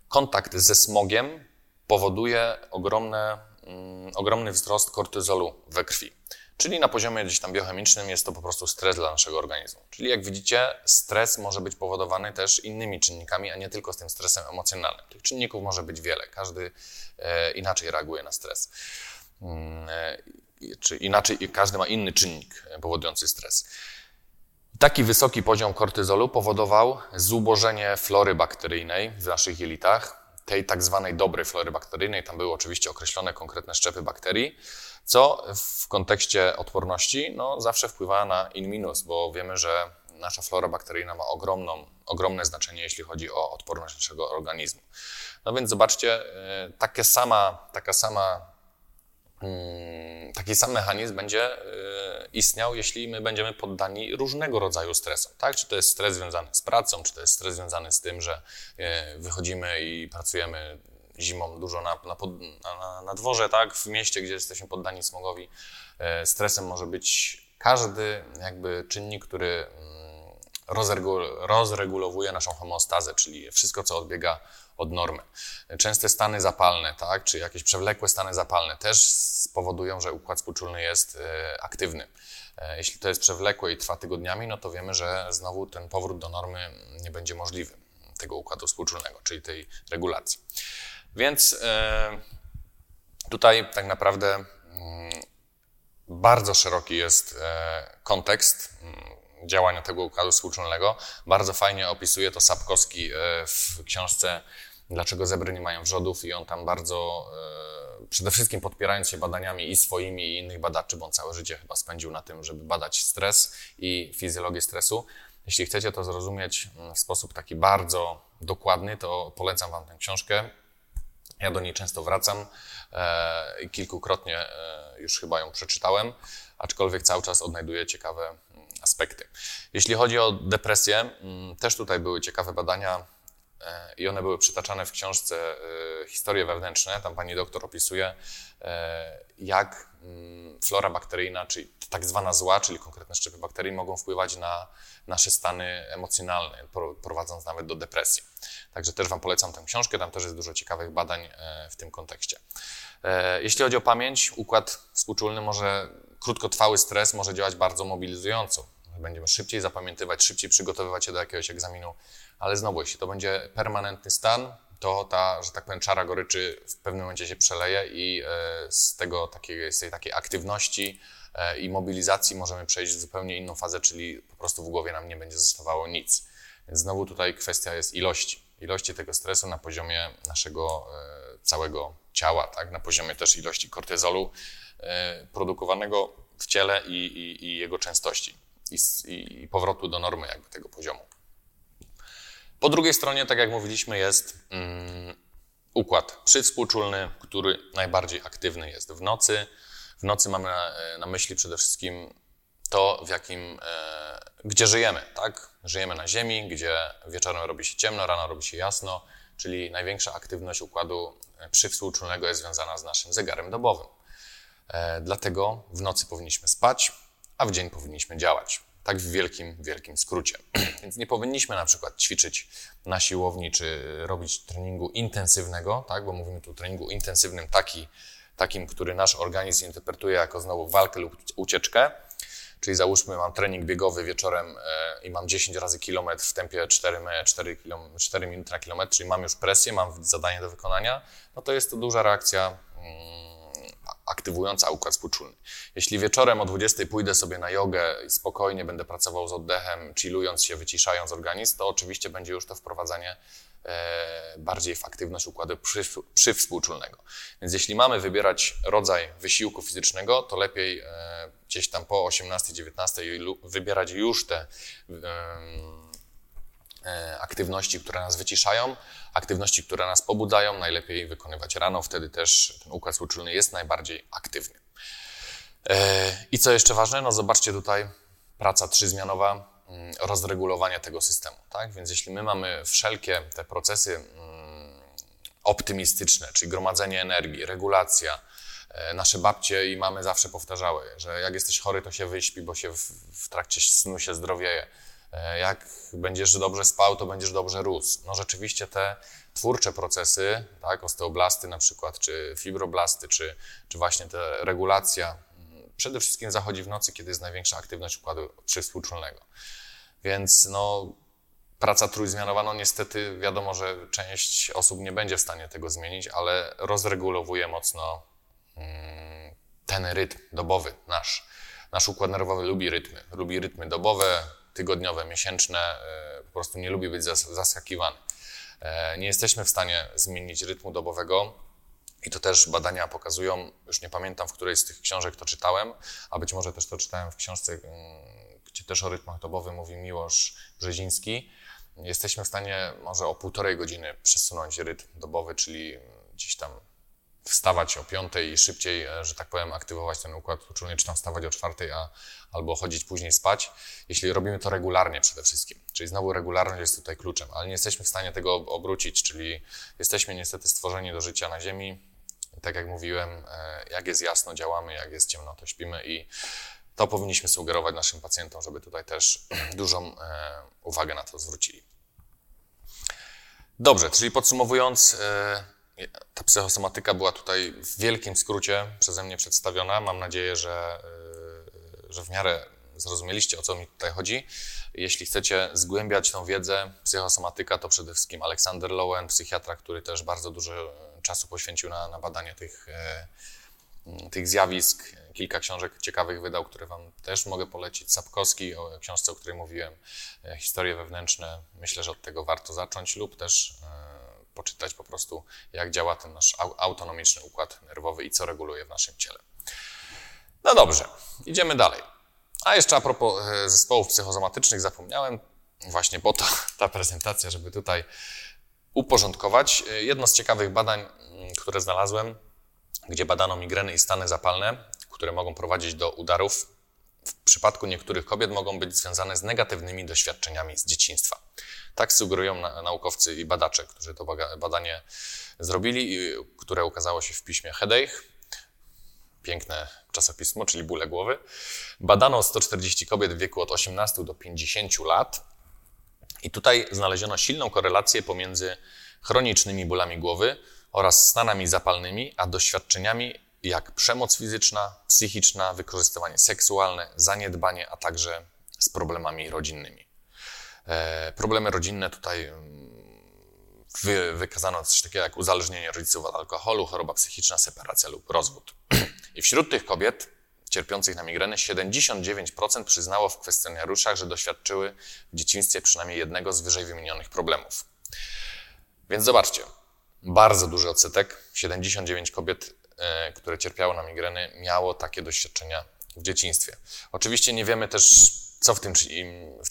kontakt ze smogiem powoduje ogromny wzrost kortyzolu we krwi. Czyli na poziomie gdzieś tam biochemicznym jest to po prostu stres dla naszego organizmu. Czyli jak widzicie, stres może być powodowany też innymi czynnikami, a nie tylko z tym stresem emocjonalnym. Tych czynników może być wiele, każdy inaczej reaguje na stres. Czy inaczej, każdy ma inny czynnik powodujący stres. Taki wysoki poziom kortyzolu powodował zubożenie flory bakteryjnej w naszych jelitach, tej tak zwanej dobrej flory bakteryjnej, tam były oczywiście określone konkretne szczepy bakterii, co w kontekście odporności zawsze wpływa na in-minus, bo wiemy, że nasza flora bakteryjna ma ogromne znaczenie, jeśli chodzi o odporność naszego organizmu. No więc zobaczcie, taki sam mechanizm będzie istniał, jeśli my będziemy poddani różnego rodzaju stresom, tak? Czy to jest stres związany z pracą, czy to jest stres związany z tym, że wychodzimy i pracujemy zimą dużo na dworze, tak? W mieście, gdzie jesteśmy poddani smogowi, stresem może być każdy jakby czynnik, który rozregulowuje naszą homeostazę, czyli wszystko, co odbiega od normy. Częste stany zapalne, tak? Czy jakieś przewlekłe stany zapalne też spowodują, że układ współczulny jest aktywny. Jeśli to jest przewlekłe i trwa tygodniami, no to wiemy, że znowu ten powrót do normy nie będzie możliwy, tego układu współczulnego, czyli tej regulacji. Więc tutaj tak naprawdę bardzo szeroki jest kontekst działania tego układu współczulnego. Bardzo fajnie opisuje to Sapkowski w książce Dlaczego zebry nie mają wrzodów i on tam bardzo, przede wszystkim podpierając się badaniami i swoimi i innych badaczy, bo on całe życie chyba spędził na tym, żeby badać stres i fizjologię stresu. Jeśli chcecie to zrozumieć w sposób taki bardzo dokładny, to polecam Wam tę książkę. Ja do niej często wracam, kilkukrotnie już chyba ją przeczytałem, aczkolwiek cały czas odnajduję ciekawe aspekty. Jeśli chodzi o depresję, też tutaj były ciekawe badania i one były przytaczane w książce Historie wewnętrzne. Tam pani doktor opisuje, jak flora bakteryjna, czyli tak zwana zła, czyli konkretne szczepy bakterii, mogą wpływać na nasze stany emocjonalne, prowadząc nawet do depresji. Także też Wam polecam tę książkę, tam też jest dużo ciekawych badań w tym kontekście. Jeśli chodzi o pamięć, układ współczulny może, krótkotrwały stres może działać bardzo mobilizująco. Będziemy szybciej zapamiętywać, szybciej przygotowywać się do jakiegoś egzaminu, ale znowu, jeśli to będzie permanentny stan, to ta, że tak powiem, czara goryczy w pewnym momencie się przeleje i z tej takiej aktywności i mobilizacji możemy przejść w zupełnie inną fazę, czyli po prostu w głowie nam nie będzie zostawało nic. Więc znowu tutaj kwestia jest ilości tego stresu na poziomie naszego całego ciała, tak? Na poziomie też ilości kortyzolu produkowanego w ciele i jego częstości i powrotu do normy jakby tego poziomu. Po drugiej stronie, tak jak mówiliśmy, jest układ przywspółczulny, który najbardziej aktywny jest w nocy. W nocy mamy na myśli przede wszystkim to, gdzie żyjemy, tak? Żyjemy na ziemi, gdzie wieczorem robi się ciemno, rano robi się jasno, czyli największa aktywność układu przywspółczulnego jest związana z naszym zegarem dobowym. Dlatego w nocy powinniśmy spać, a w dzień powinniśmy działać. Tak w wielkim skrócie. Więc nie powinniśmy na przykład ćwiczyć na siłowni, czy robić treningu intensywnego, tak? Bo mówimy tu o treningu intensywnym takim, który nasz organizm interpretuje jako znowu walkę lub ucieczkę. Czyli załóżmy, mam trening biegowy wieczorem i mam 10 razy kilometr w tempie 4 minuty na kilometr, czyli mam już presję, mam zadanie do wykonania, no to jest to duża reakcja aktywująca układ współczulny. Jeśli wieczorem o 20 pójdę sobie na jogę i spokojnie będę pracował z oddechem, chillując się, wyciszając organizm, to oczywiście będzie już to wprowadzanie bardziej w aktywność układu przywspółczulnego. Więc jeśli mamy wybierać rodzaj wysiłku fizycznego, to lepiej gdzieś tam po 18-19 wybierać już te aktywności, które nas wyciszają, aktywności, które nas pobudzają, najlepiej wykonywać rano, wtedy też ten układ współczulny jest najbardziej aktywny. I co jeszcze ważne, no zobaczcie tutaj, praca trzyzmianowa, rozregulowanie tego systemu, tak? Więc jeśli my mamy wszelkie te procesy optymistyczne, czyli gromadzenie energii, regulacja, nasze babcie i mamy zawsze powtarzały, że jak jesteś chory, to się wyśpi, bo się w trakcie snu się zdrowieje. Jak będziesz dobrze spał, to będziesz dobrze rósł. No rzeczywiście te twórcze procesy, tak, osteoblasty na przykład, czy fibroblasty, czy właśnie ta regulacja, przede wszystkim zachodzi w nocy, kiedy jest największa aktywność układu przywspółczulnego. Więc no, praca trójzmianowa, no niestety wiadomo, że część osób nie będzie w stanie tego zmienić, ale rozregulowuje mocno ten rytm dobowy nasz. Nasz układ nerwowy lubi rytmy dobowe, tygodniowe, miesięczne, po prostu nie lubi być zaskakiwany. Nie jesteśmy w stanie zmienić rytmu dobowego i to też badania pokazują, już nie pamiętam, w której z tych książek to czytałem, a być może też to czytałem w książce, gdzie też o rytmach dobowych mówi Miłosz Brzeziński. Jesteśmy w stanie może o 1,5 godziny przesunąć rytm dobowy, czyli gdzieś tam wstawać o 5 i szybciej, że tak powiem, aktywować ten układ współczulny, czy tam wstawać o 4, albo chodzić później spać, jeśli robimy to regularnie przede wszystkim. Czyli znowu regularność jest tutaj kluczem, ale nie jesteśmy w stanie tego obrócić, czyli jesteśmy niestety stworzeni do życia na ziemi. Tak jak mówiłem, jak jest jasno działamy, jak jest ciemno to śpimy i to powinniśmy sugerować naszym pacjentom, żeby tutaj też dużą uwagę na to zwrócili. Dobrze, czyli podsumowując, ta psychosomatyka była tutaj w wielkim skrócie przeze mnie przedstawiona. Mam nadzieję, że w miarę zrozumieliście, o co mi tutaj chodzi. Jeśli chcecie zgłębiać tą wiedzę, psychosomatyka to przede wszystkim Alexander Lowen, psychiatra, który też bardzo dużo czasu poświęcił na badanie tych zjawisk. Kilka książek ciekawych wydał, które Wam też mogę polecić. Sapkowski, o książce, o której mówiłem, Historie wewnętrzne. Myślę, że od tego warto zacząć lub też poczytać po prostu, jak działa ten nasz autonomiczny układ nerwowy i co reguluje w naszym ciele. No dobrze, idziemy dalej. A jeszcze a propos zespołów psychosomatycznych, zapomniałem, właśnie po to ta prezentacja, żeby tutaj uporządkować. Jedno z ciekawych badań, które znalazłem, gdzie badano migreny i stany zapalne, które mogą prowadzić do udarów. W przypadku niektórych kobiet mogą być związane z negatywnymi doświadczeniami z dzieciństwa. Tak sugerują naukowcy i badacze, którzy to badanie zrobili i które ukazało się w piśmie Headache. Piękne czasopismo, czyli bóle głowy. Badano 140 kobiet w wieku od 18 do 50 lat i tutaj znaleziono silną korelację pomiędzy chronicznymi bólami głowy oraz stanami zapalnymi, a doświadczeniami jak przemoc fizyczna, psychiczna, wykorzystywanie seksualne, zaniedbanie, a także z problemami rodzinnymi. Problemy rodzinne tutaj wykazano coś takiego jak uzależnienie rodziców od alkoholu, choroba psychiczna, separacja lub rozwód. I wśród tych kobiet cierpiących na migreny 79% przyznało w kwestionariuszach, że doświadczyły w dzieciństwie przynajmniej jednego z wyżej wymienionych problemów. Więc zobaczcie, bardzo duży odsetek, 79 kobiet, które cierpiały na migreny, miało takie doświadczenia w dzieciństwie. Oczywiście nie wiemy też,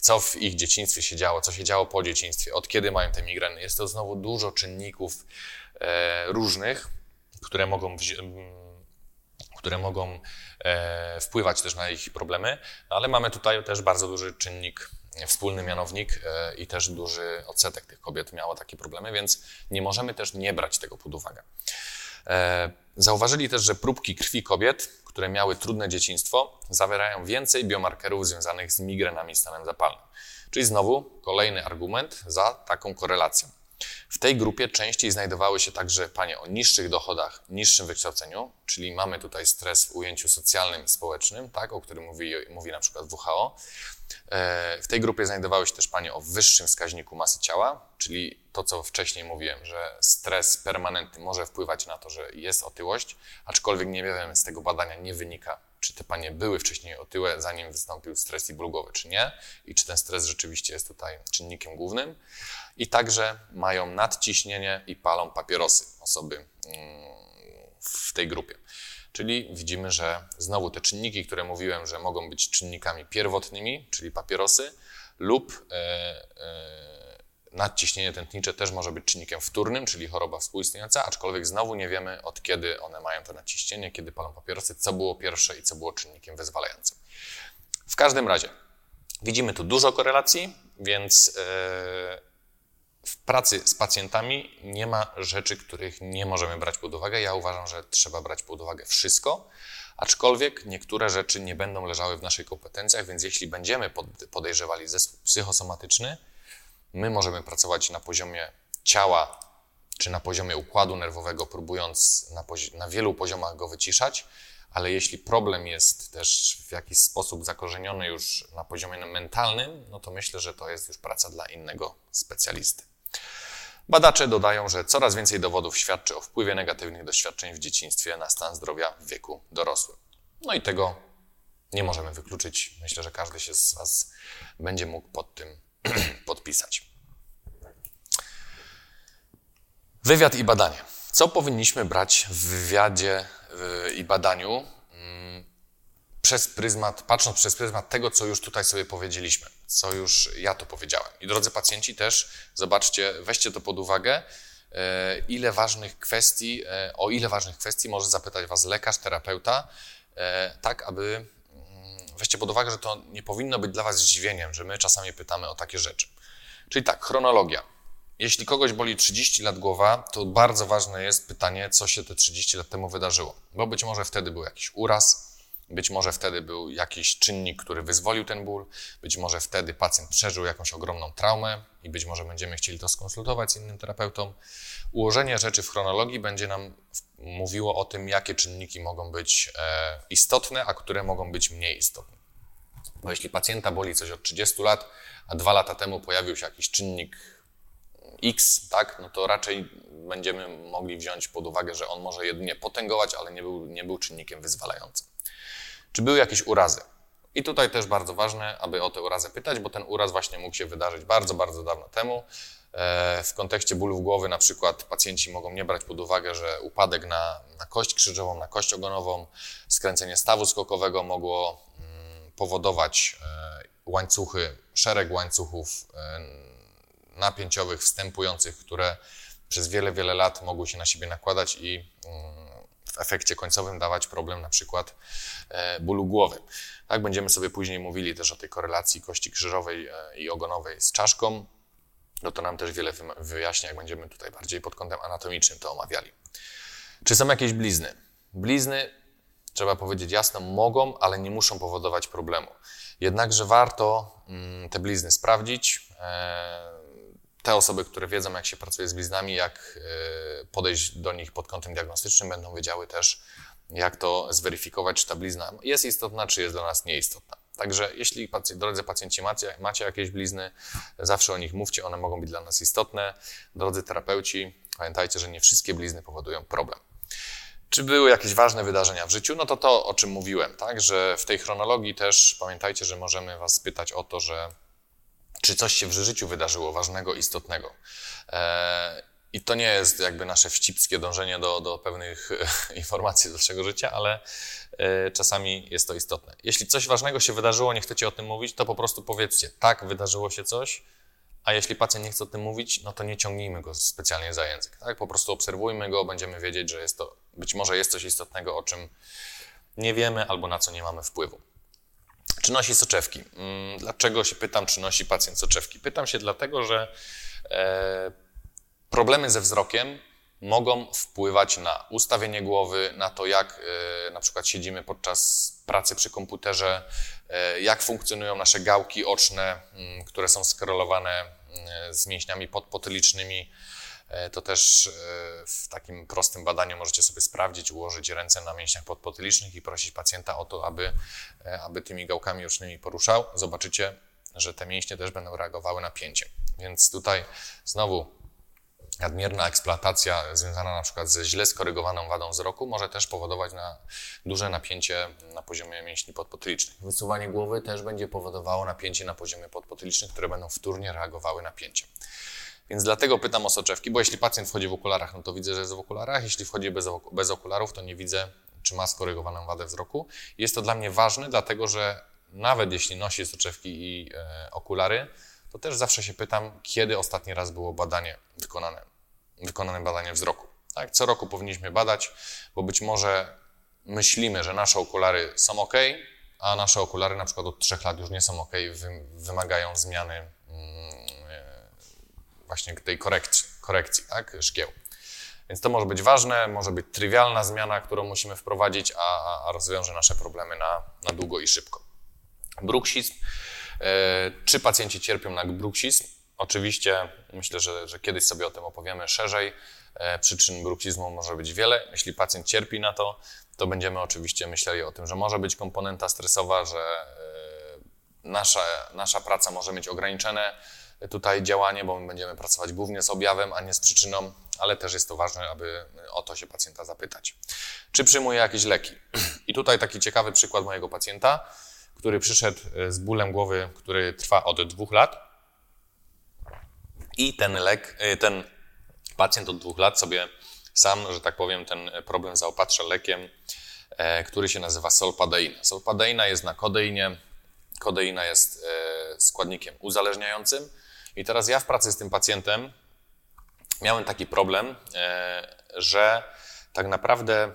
co w ich dzieciństwie się działo, co się działo po dzieciństwie, od kiedy mają te migreny. Jest to znowu dużo czynników różnych, które mogą wpływać też na ich problemy, ale mamy tutaj też bardzo duży czynnik, wspólny mianownik i też duży odsetek tych kobiet miało takie problemy, więc nie możemy też nie brać tego pod uwagę. Zauważyli też, że próbki krwi kobiet, które miały trudne dzieciństwo, zawierają więcej biomarkerów związanych z migrenami i stanem zapalnym. Czyli znowu kolejny argument za taką korelacją. W tej grupie częściej znajdowały się także panie o niższych dochodach, niższym wykształceniu, czyli mamy tutaj stres w ujęciu socjalnym i społecznym, tak, o którym mówi na przykład WHO. W tej grupie znajdowały się też panie o wyższym wskaźniku masy ciała, czyli to, co wcześniej mówiłem, że stres permanentny może wpływać na to, że jest otyłość, aczkolwiek nie wiem, z tego badania nie wynika, czy te panie były wcześniej otyłe, zanim wystąpił stres i ból głowy, czy nie, i czy ten stres rzeczywiście jest tutaj czynnikiem głównym. I także mają nadciśnienie i palą papierosy osoby w tej grupie. Czyli widzimy, że znowu te czynniki, które mówiłem, że mogą być czynnikami pierwotnymi, czyli papierosy, lub nadciśnienie tętnicze też może być czynnikiem wtórnym, czyli choroba współistniejąca, aczkolwiek znowu nie wiemy, od kiedy one mają to nadciśnienie, kiedy palą papierosy, co było pierwsze i co było czynnikiem wyzwalającym. W każdym razie widzimy tu dużo korelacji, więc w pracy z pacjentami nie ma rzeczy, których nie możemy brać pod uwagę. Ja uważam, że trzeba brać pod uwagę wszystko, aczkolwiek niektóre rzeczy nie będą leżały w naszych kompetencjach, więc jeśli będziemy podejrzewali zespół psychosomatyczny, my możemy pracować na poziomie ciała czy na poziomie układu nerwowego, próbując na wielu poziomach go wyciszać, ale jeśli problem jest też w jakiś sposób zakorzeniony już na poziomie mentalnym, no to myślę, że to jest już praca dla innego specjalisty. Badacze dodają, że coraz więcej dowodów świadczy o wpływie negatywnych doświadczeń w dzieciństwie na stan zdrowia w wieku dorosłym. No i tego nie możemy wykluczyć. Myślę, że każdy się z Was będzie mógł pod tym podpisać. Wywiad i badanie. Co powinniśmy brać w wywiadzie i badaniu, patrząc przez pryzmat tego, co już tutaj sobie powiedzieliśmy, co już ja to powiedziałem. I drodzy pacjenci też, zobaczcie, weźcie to pod uwagę, o ile ważnych kwestii może zapytać Was lekarz, terapeuta, tak aby weźcie pod uwagę, że to nie powinno być dla Was zdziwieniem, że my czasami pytamy o takie rzeczy. Czyli tak, chronologia. Jeśli kogoś boli 30 lat głowa, to bardzo ważne jest pytanie, co się te 30 lat temu wydarzyło. Bo być może wtedy był jakiś uraz, być może wtedy był jakiś czynnik, który wyzwolił ten ból, być może wtedy pacjent przeżył jakąś ogromną traumę i być może będziemy chcieli to skonsultować z innym terapeutą. Ułożenie rzeczy w chronologii będzie nam mówiło o tym, jakie czynniki mogą być istotne, a które mogą być mniej istotne. Bo jeśli pacjenta boli coś od 30 lat, a 2 lata temu pojawił się jakiś czynnik X, tak, no to raczej będziemy mogli wziąć pod uwagę, że on może jedynie potęgować, ale nie był czynnikiem wyzwalającym. Czy były jakieś urazy? I tutaj też bardzo ważne, aby o te urazy pytać, bo ten uraz właśnie mógł się wydarzyć bardzo, bardzo dawno temu. W kontekście bólów głowy na przykład pacjenci mogą nie brać pod uwagę, że upadek na kość krzyżową, na kość ogonową, skręcenie stawu skokowego mogło powodować szereg łańcuchów napięciowych wstępujących, które przez wiele, wiele lat mogły się na siebie nakładać i w efekcie końcowym dawać problem na przykład bólu głowy. Tak, będziemy sobie później mówili też o tej korelacji kości krzyżowej i ogonowej z czaszką. No to nam też wiele wyjaśnia, jak będziemy tutaj bardziej pod kątem anatomicznym to omawiali. Czy są jakieś blizny? Blizny, trzeba powiedzieć jasno, mogą, ale nie muszą powodować problemu. Jednakże warto te blizny sprawdzić. Te osoby, które wiedzą, jak się pracuje z bliznami, jak podejść do nich pod kątem diagnostycznym, będą wiedziały też, jak to zweryfikować, czy ta blizna jest istotna, czy jest dla nas nieistotna. Także jeśli, drodzy pacjenci, macie jakieś blizny, zawsze o nich mówcie, one mogą być dla nas istotne. Drodzy terapeuci, pamiętajcie, że nie wszystkie blizny powodują problem. Czy były jakieś ważne wydarzenia w życiu? No to to, o czym mówiłem, tak? Że w tej chronologii też pamiętajcie, że możemy Was pytać o to, że czy coś się w życiu wydarzyło ważnego, istotnego. I to nie jest jakby nasze wścibskie dążenie do pewnych informacji z naszego życia, ale czasami jest to istotne. Jeśli coś ważnego się wydarzyło, nie chcecie o tym mówić, to po prostu powiedzcie, tak, wydarzyło się coś, a jeśli pacjent nie chce o tym mówić, no to nie ciągnijmy go specjalnie za język. Tak? Po prostu obserwujmy go, będziemy wiedzieć, że jest to, być może jest coś istotnego, o czym nie wiemy albo na co nie mamy wpływu. Czy nosi soczewki? Dlaczego się pytam, czy nosi pacjent soczewki? Pytam się dlatego, że problemy ze wzrokiem mogą wpływać na ustawienie głowy, na to, jak na przykład siedzimy podczas pracy przy komputerze, jak funkcjonują nasze gałki oczne, które są skorelowane z mięśniami podpotylicznymi. To też w takim prostym badaniu możecie sobie sprawdzić, ułożyć ręce na mięśniach podpotylicznych i prosić pacjenta o to, aby tymi gałkami ocznymi poruszał. Zobaczycie, że te mięśnie też będą reagowały na napięcie. Więc tutaj znowu nadmierna eksploatacja związana na przykład ze źle skorygowaną wadą wzroku może też powodować duże napięcie na poziomie mięśni podpotylicznych. Wysuwanie głowy też będzie powodowało napięcie na poziomie podpotylicznych, które będą wtórnie reagowały na napięcie. Więc dlatego pytam o soczewki, bo jeśli pacjent wchodzi w okularach, no to widzę, że jest w okularach. Jeśli wchodzi bez okularów, to nie widzę, czy ma skorygowaną wadę wzroku. Jest to dla mnie ważne, dlatego że nawet jeśli nosi soczewki i okulary, to też zawsze się pytam, kiedy ostatni raz było badanie wykonane badanie wzroku. Tak? Co roku powinniśmy badać, bo być może myślimy, że nasze okulary są ok, a nasze okulary na przykład od 3 lat już nie są ok, wymagają zmiany właśnie tej korekcji, tak? Szkieł. Więc to może być ważne, może być trywialna zmiana, którą musimy wprowadzić, a rozwiąże nasze problemy na długo i szybko. Bruksizm. Czy pacjenci cierpią na bruksizm? Oczywiście myślę, że kiedyś sobie o tym opowiemy szerzej. Przyczyn bruksizmu może być wiele. Jeśli pacjent cierpi na to, to będziemy oczywiście myśleli o tym, że może być komponenta stresowa, że nasza praca może mieć ograniczone tutaj działanie, bo my będziemy pracować głównie z objawem, a nie z przyczyną, ale też jest to ważne, aby o to się pacjenta zapytać. Czy przyjmuje jakieś leki? I tutaj taki ciekawy przykład mojego pacjenta, który przyszedł z bólem głowy, który trwa od 2 lat. I ten pacjent od 2 lat sobie sam, że tak powiem, ten problem zaopatrza lekiem, który się nazywa solpadeina. Solpadeina jest na kodeinie. Kodeina jest składnikiem uzależniającym. I teraz ja w pracy z tym pacjentem miałem taki problem, że tak naprawdę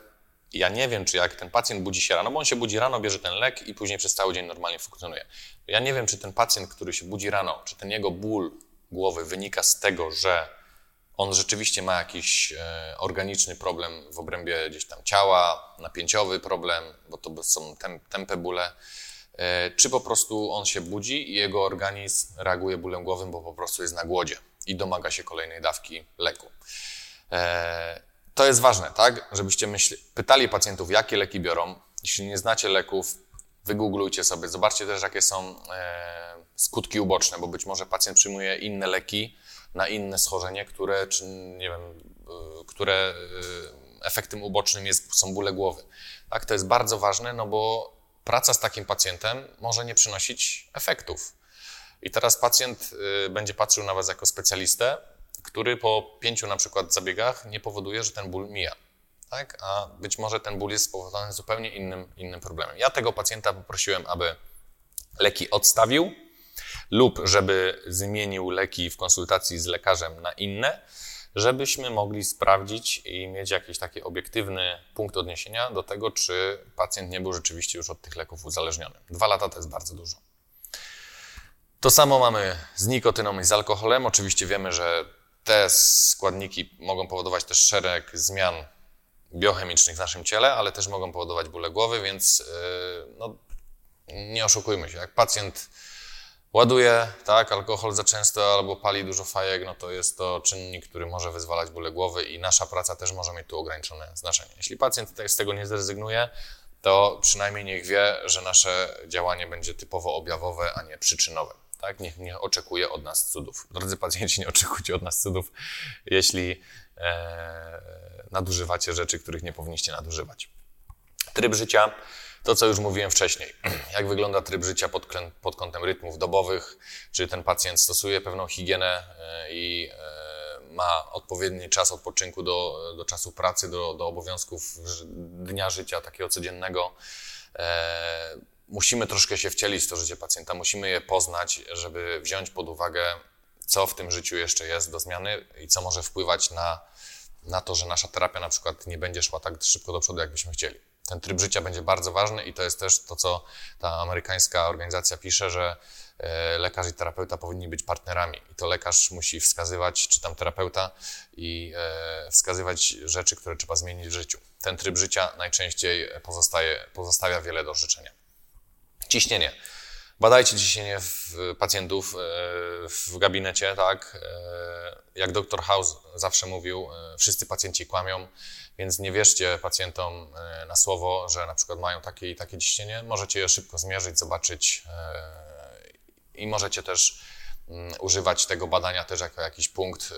ja nie wiem, czy jak ten pacjent budzi się rano, bo on się budzi rano, bierze ten lek i później przez cały dzień normalnie funkcjonuje. Ja nie wiem, czy ten pacjent, który się budzi rano, czy ten jego ból głowy wynika z tego, że on rzeczywiście ma jakiś organiczny problem w obrębie gdzieś tam ciała, napięciowy problem, bo to są tępe bóle, czy po prostu on się budzi i jego organizm reaguje bólem głowym, bo po prostu jest na głodzie i domaga się kolejnej dawki leku. To jest ważne, tak? Żebyście pytali pacjentów, jakie leki biorą. Jeśli nie znacie leków, wygooglujcie sobie, zobaczcie też, jakie są skutki uboczne, bo być może pacjent przyjmuje inne leki na inne schorzenie, które efektem ubocznym są bóle głowy. Tak, to jest bardzo ważne, no bo praca z takim pacjentem może nie przynosić efektów. I teraz pacjent będzie patrzył na Was jako specjalistę, który po 5 na przykład zabiegach nie powoduje, że ten ból mija, tak? A być może ten ból jest spowodowany zupełnie innym problemem. Ja tego pacjenta poprosiłem, aby leki odstawił lub żeby zmienił leki w konsultacji z lekarzem na inne, żebyśmy mogli sprawdzić i mieć jakiś taki obiektywny punkt odniesienia do tego, czy pacjent nie był rzeczywiście już od tych leków uzależniony. 2 lata to jest bardzo dużo. To samo mamy z nikotyną i z alkoholem. Oczywiście wiemy, że te składniki mogą powodować też szereg zmian biochemicznych w naszym ciele, ale też mogą powodować bóle głowy, więc no, nie oszukujmy się. Jak pacjent ładuje alkohol za często albo pali dużo fajek, no to jest to czynnik, który może wyzwalać bóle głowy i nasza praca też może mieć tu ograniczone znaczenie. Jeśli pacjent z tego nie zrezygnuje, to przynajmniej niech wie, że nasze działanie będzie typowo objawowe, a nie przyczynowe. Tak? Niech nie oczekuje od nas cudów. Drodzy pacjenci, nie oczekujcie od nas cudów, jeśli nadużywacie rzeczy, których nie powinniście nadużywać. Tryb życia. To, co już mówiłem wcześniej, jak wygląda tryb życia pod kątem rytmów dobowych, czy ten pacjent stosuje pewną higienę i ma odpowiedni czas odpoczynku do czasu pracy, do obowiązków dnia życia takiego codziennego. Musimy troszkę się wcielić w to życie pacjenta, musimy je poznać, żeby wziąć pod uwagę, co w tym życiu jeszcze jest do zmiany i co może wpływać na to, że nasza terapia na przykład nie będzie szła tak szybko do przodu, jakbyśmy chcieli. Ten tryb życia będzie bardzo ważny i to jest też to, co ta amerykańska organizacja pisze, że lekarz i terapeuta powinni być partnerami i to lekarz musi wskazywać, czy tam terapeuta, i wskazywać rzeczy, które trzeba zmienić w życiu. Ten tryb życia najczęściej pozostawia wiele do życzenia. Ciśnienie. Badajcie ciśnienie pacjentów w gabinecie, tak? Jak dr House zawsze mówił, wszyscy pacjenci kłamią, więc nie wierzcie pacjentom na słowo, że na przykład mają takie i takie ciśnienie. Możecie je szybko zmierzyć, zobaczyć i możecie też używać tego badania też jako jakiś punkt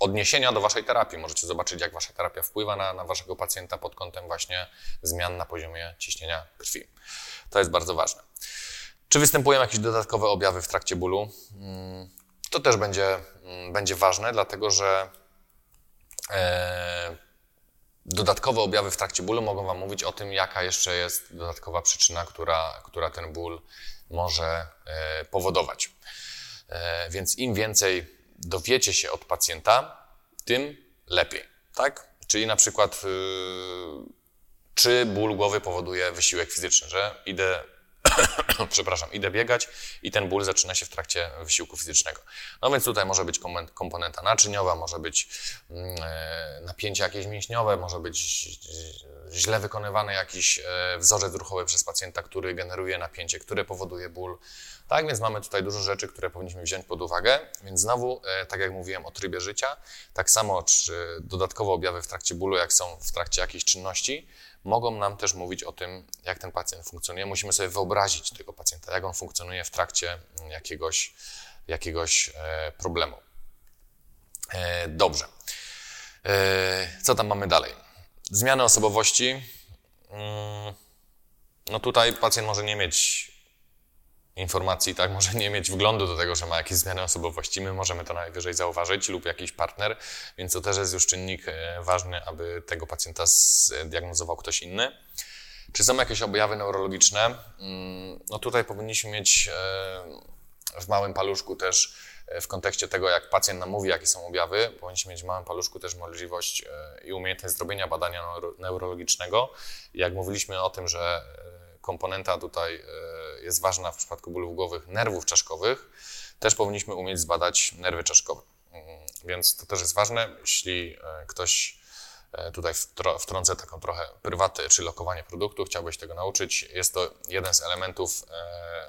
odniesienia do waszej terapii. Możecie zobaczyć, jak wasza terapia wpływa na waszego pacjenta pod kątem właśnie zmian na poziomie ciśnienia krwi. To jest bardzo ważne. Czy występują jakieś dodatkowe objawy w trakcie bólu? To też będzie ważne, dlatego że dodatkowe objawy w trakcie bólu mogą wam mówić o tym, jaka jeszcze jest dodatkowa przyczyna, która ten ból może powodować. Więc im więcej dowiecie się od pacjenta, tym lepiej, tak? Czyli na przykład, czy ból głowy powoduje wysiłek fizyczny, że idę biegać i ten ból zaczyna się w trakcie wysiłku fizycznego. No więc tutaj może być komponenta naczyniowa, może być napięcie jakieś mięśniowe, może być źle wykonywany jakiś wzorzec ruchowy przez pacjenta, który generuje napięcie, które powoduje ból. Tak więc mamy tutaj dużo rzeczy, które powinniśmy wziąć pod uwagę. Więc znowu, tak jak mówiłem o trybie życia, tak samo czy dodatkowe objawy w trakcie bólu, jak są w trakcie jakiejś czynności, mogą nam też mówić o tym, jak ten pacjent funkcjonuje. Musimy sobie wyobrazić tego pacjenta, jak on funkcjonuje w trakcie jakiegoś problemu. Dobrze. Co tam mamy dalej? Zmiany osobowości. No tutaj pacjent może nie mieć informacji, tak, może nie mieć wglądu do tego, że ma jakieś zmiany osobowości. My możemy to najwyżej zauważyć lub jakiś partner, więc to też jest już czynnik ważny, aby tego pacjenta zdiagnozował ktoś inny. Czy są jakieś objawy neurologiczne? No tutaj powinniśmy mieć w małym paluszku też, w kontekście tego, jak pacjent nam mówi, jakie są objawy, powinniśmy mieć w małym paluszku też możliwość i umiejętność zrobienia badania neurologicznego. Jak mówiliśmy o tym, że komponenta tutaj jest ważna w przypadku bólów głowych nerwów czaszkowych, też powinniśmy umieć zbadać nerwy czaszkowe. Więc to też jest ważne, jeśli ktoś, tutaj wtrącę taką trochę prywatę czy lokowanie produktu, chciałbyś tego nauczyć. Jest to jeden z elementów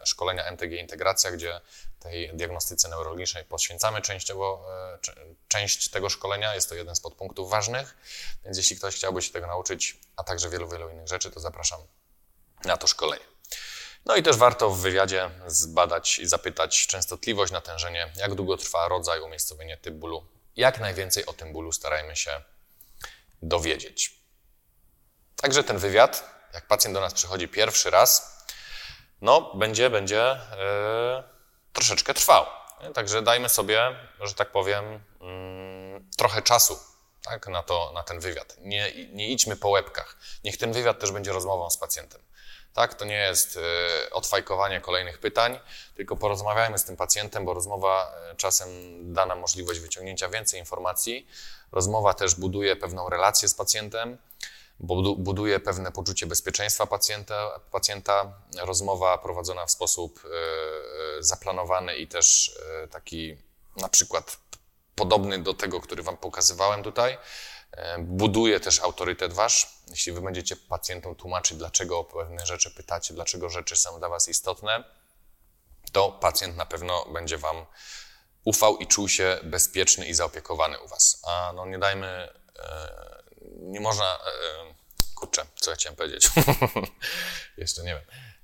szkolenia MTG Integracja, gdzie tej diagnostyce neurologicznej poświęcamy częściowo część tego szkolenia. Jest to jeden z podpunktów ważnych, więc jeśli ktoś chciałby się tego nauczyć, a także wielu, wielu innych rzeczy, to zapraszam na to szkolenie. No i też warto w wywiadzie zbadać i zapytać częstotliwość, natężenie, jak długo trwa, rodzaj, umiejscowienie, typ bólu. Jak najwięcej o tym bólu starajmy się dowiedzieć. Także ten wywiad, jak pacjent do nas przychodzi pierwszy raz, no będzie troszeczkę trwał. Także dajmy sobie, że tak powiem, trochę czasu, tak, na ten wywiad. Nie idźmy po łebkach. Niech ten wywiad też będzie rozmową z pacjentem. Tak, to nie jest odfajkowanie kolejnych pytań, tylko porozmawiajmy z tym pacjentem, bo rozmowa czasem da nam możliwość wyciągnięcia więcej informacji. Rozmowa też buduje pewną relację z pacjentem, buduje pewne poczucie bezpieczeństwa pacjenta. Rozmowa prowadzona w sposób zaplanowany i też taki na przykład podobny do tego, który Wam pokazywałem tutaj, buduje też autorytet Wasz. Jeśli Wy będziecie pacjentom tłumaczyć, dlaczego o pewne rzeczy pytacie, dlaczego rzeczy są dla Was istotne, to pacjent na pewno będzie Wam ufał i czuł się bezpieczny i zaopiekowany u Was. A no nie dajmy, nie można, co ja chciałem powiedzieć, jeszcze nie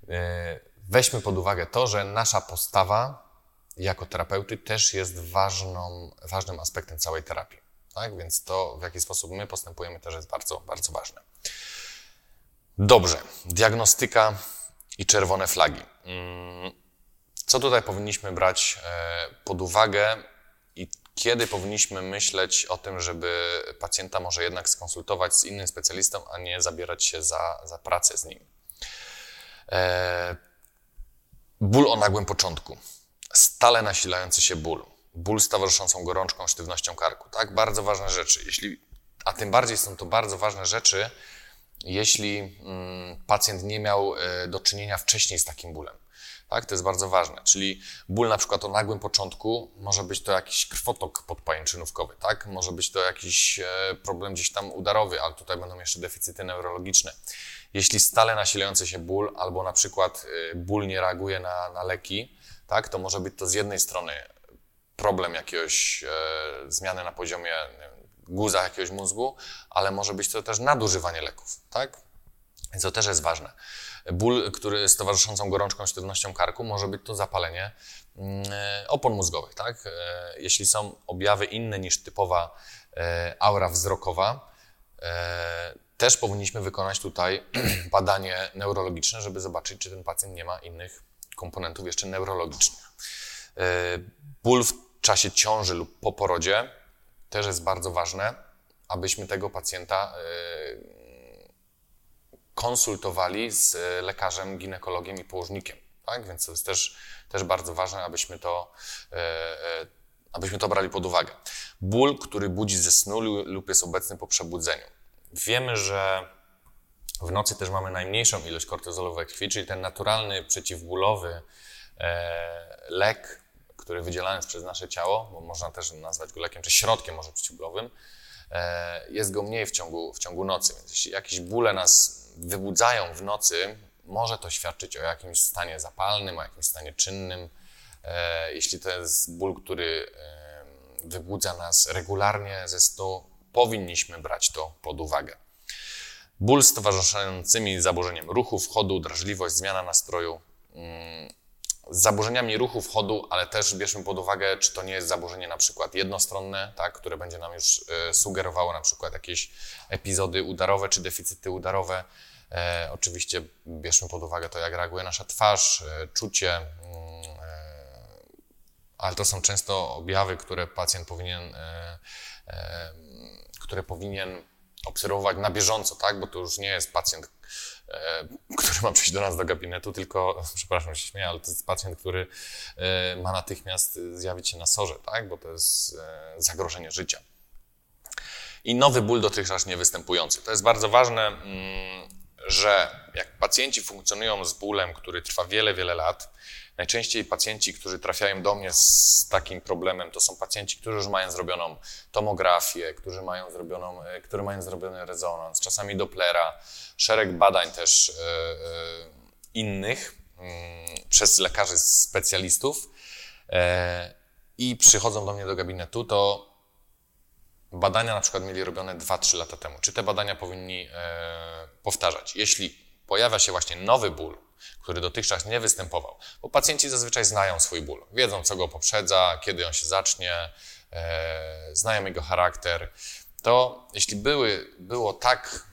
wiem. Weźmy pod uwagę to, że nasza postawa jako terapeuty też jest ważnym aspektem całej terapii. Tak? Więc to, w jaki sposób my postępujemy, też jest bardzo, bardzo ważne. Dobrze, diagnostyka i czerwone flagi. Co tutaj powinniśmy brać pod uwagę i kiedy powinniśmy myśleć o tym, żeby pacjenta może jednak skonsultować z innym specjalistą, a nie zabierać się za pracę z nim? Ból o nagłym początku. Stale nasilający się ból. Ból z towarzyszącą gorączką, sztywnością karku. Tak, bardzo ważne rzeczy. A tym bardziej są to bardzo ważne rzeczy, jeśli pacjent nie miał do czynienia wcześniej z takim bólem. Tak, to jest bardzo ważne. Czyli ból na przykład o nagłym początku może być to jakiś krwotok podpajęczynówkowy, tak? Może być to jakiś problem gdzieś tam udarowy, ale tutaj będą jeszcze deficyty neurologiczne. Jeśli stale nasilający się ból albo na przykład ból nie reaguje na leki, tak? To może być to z jednej strony problem jakiegoś zmiany na poziomie guza jakiegoś mózgu, ale może być to też nadużywanie leków, tak? Więc to też jest ważne. Ból, który z towarzyszącą gorączką, sztywnością karku, może być to zapalenie opon mózgowych, tak? Jeśli są objawy inne niż typowa aura wzrokowa, też powinniśmy wykonać tutaj badanie neurologiczne, żeby zobaczyć, czy ten pacjent nie ma innych komponentów jeszcze neurologicznych. Ból w czasie ciąży lub po porodzie też jest bardzo ważne, abyśmy tego pacjenta konsultowali z lekarzem, ginekologiem i położnikiem. Tak? Więc to jest też bardzo ważne, abyśmy to brali pod uwagę. Ból, który budzi ze snu lub jest obecny po przebudzeniu. Wiemy, że w nocy też mamy najmniejszą ilość kortyzolu we krwi, czyli ten naturalny, przeciwbólowy lek, który wydzielany jest przez nasze ciało, bo można też nazwać go lekiem, czy środkiem może przeciwbólowym, jest go mniej w ciągu nocy. Więc jeśli jakieś bóle nas wybudzają w nocy, może to świadczyć o jakimś stanie zapalnym, o jakimś stanie czynnym. Jeśli to jest ból, który wybudza nas regularnie ze snu, powinniśmy brać to pod uwagę. Ból z towarzyszącymi zaburzeniem ruchów, chodu, drażliwość, zmiana nastroju. Z zaburzeniami ruchów, chodu, ale też bierzmy pod uwagę, czy to nie jest zaburzenie na przykład jednostronne, tak, które będzie nam już sugerowało na przykład jakieś epizody udarowe czy deficyty udarowe. Oczywiście bierzmy pod uwagę to, jak reaguje nasza twarz, czucie, ale to są często objawy, które pacjent powinien, obserwować na bieżąco, tak, bo to już nie jest pacjent, który ma przyjść do nas do gabinetu, tylko, przepraszam, że się śmieję, ale to jest pacjent, który ma natychmiast zjawić się na SOR-ze, tak? Bo to jest zagrożenie życia. I nowy ból dotychczas niewystępujący. To jest bardzo ważne, że jak pacjenci funkcjonują z bólem, który trwa wiele, wiele lat, najczęściej pacjenci, którzy trafiają do mnie z takim problemem, to są pacjenci, którzy już mają zrobioną tomografię, którzy mają zrobiony rezonans, czasami Dopplera, szereg badań też innych przez lekarzy specjalistów i przychodzą do mnie do gabinetu, to badania na przykład mieli robione 2-3 lata temu. Czy te badania powinni powtarzać? Jeśli pojawia się właśnie nowy ból, który dotychczas nie występował, bo pacjenci zazwyczaj znają swój ból, wiedzą, co go poprzedza, kiedy on się zacznie, znają jego charakter, to jeśli było tak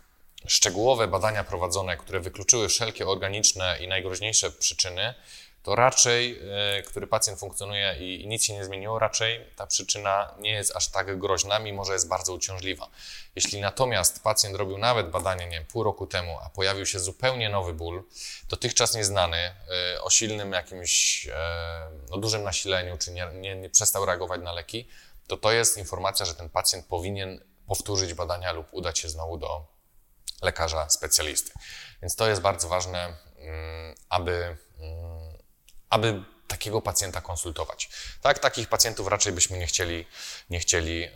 szczegółowe badania prowadzone, które wykluczyły wszelkie organiczne i najgroźniejsze przyczyny, to raczej, który pacjent funkcjonuje i nic się nie zmieniło, raczej ta przyczyna nie jest aż tak groźna, mimo że jest bardzo uciążliwa. Jeśli natomiast pacjent robił nawet badanie, nie wiem, pół roku temu, a pojawił się zupełnie nowy ból, dotychczas nieznany, o silnym jakimś, no, dużym nasileniu, czy nie przestał reagować na leki, to to jest informacja, że ten pacjent powinien powtórzyć badania lub udać się znowu do lekarza specjalisty. Więc to jest bardzo ważne, aby takiego pacjenta konsultować. Tak, takich pacjentów raczej byśmy nie chcieli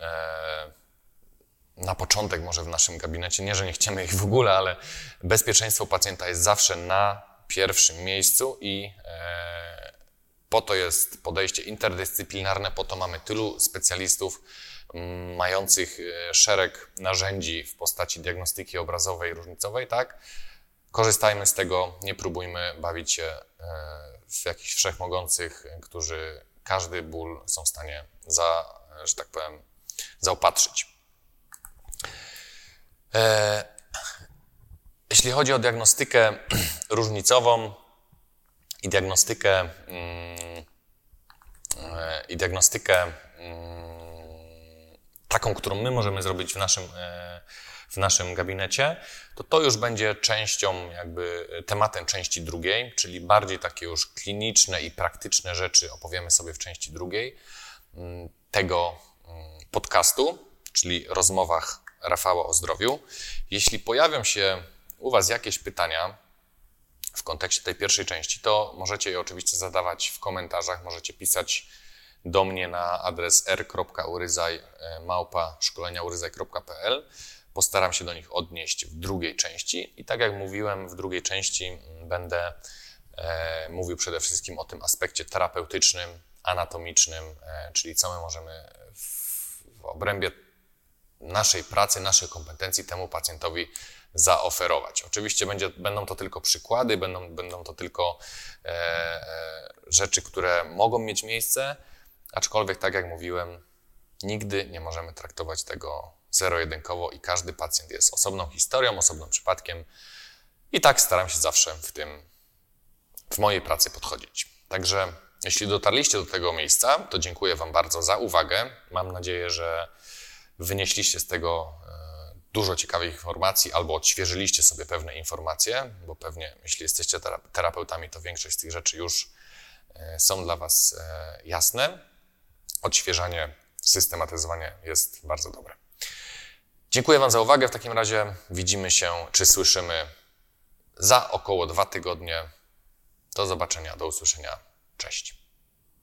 na początek może w naszym gabinecie, nie, że nie chcemy ich w ogóle, ale bezpieczeństwo pacjenta jest zawsze na pierwszym miejscu i po to jest podejście interdyscyplinarne, po to mamy tylu specjalistów mających szereg narzędzi w postaci diagnostyki obrazowej, różnicowej, tak? Korzystajmy z tego, nie próbujmy bawić się w jakichś wszechmogących, którzy każdy ból są w stanie, że tak powiem, zaopatrzyć. Jeśli chodzi o diagnostykę różnicową i diagnostykę taką, którą my możemy zrobić w naszym gabinecie, to już będzie częścią, jakby tematem części drugiej, czyli bardziej takie już kliniczne i praktyczne rzeczy opowiemy sobie w części drugiej tego podcastu, czyli rozmowach Rafała o zdrowiu. Jeśli pojawią się u Was jakieś pytania w kontekście tej pierwszej części, to możecie je oczywiście zadawać w komentarzach, możecie pisać do mnie na adres r.uryzaj@szkoleniauryzaj.pl. Postaram się do nich odnieść w drugiej części i tak jak mówiłem, w drugiej części będę mówił przede wszystkim o tym aspekcie terapeutycznym, anatomicznym, czyli co my możemy w obrębie naszej pracy, naszych kompetencji temu pacjentowi zaoferować. Oczywiście będą to tylko przykłady, będą to tylko rzeczy, które mogą mieć miejsce, aczkolwiek tak jak mówiłem, nigdy nie możemy traktować tego zero-jedynkowo i każdy pacjent jest osobną historią, osobnym przypadkiem i tak staram się zawsze w mojej pracy podchodzić. Także jeśli dotarliście do tego miejsca, to dziękuję Wam bardzo za uwagę. Mam nadzieję, że wynieśliście z tego dużo ciekawych informacji albo odświeżyliście sobie pewne informacje, bo pewnie jeśli jesteście terapeutami, to większość z tych rzeczy już są dla Was jasne. Odświeżanie, systematyzowanie jest bardzo dobre. Dziękuję Wam za uwagę. W takim razie widzimy się, czy słyszymy za około 2 tygodnie. Do zobaczenia, do usłyszenia. Cześć.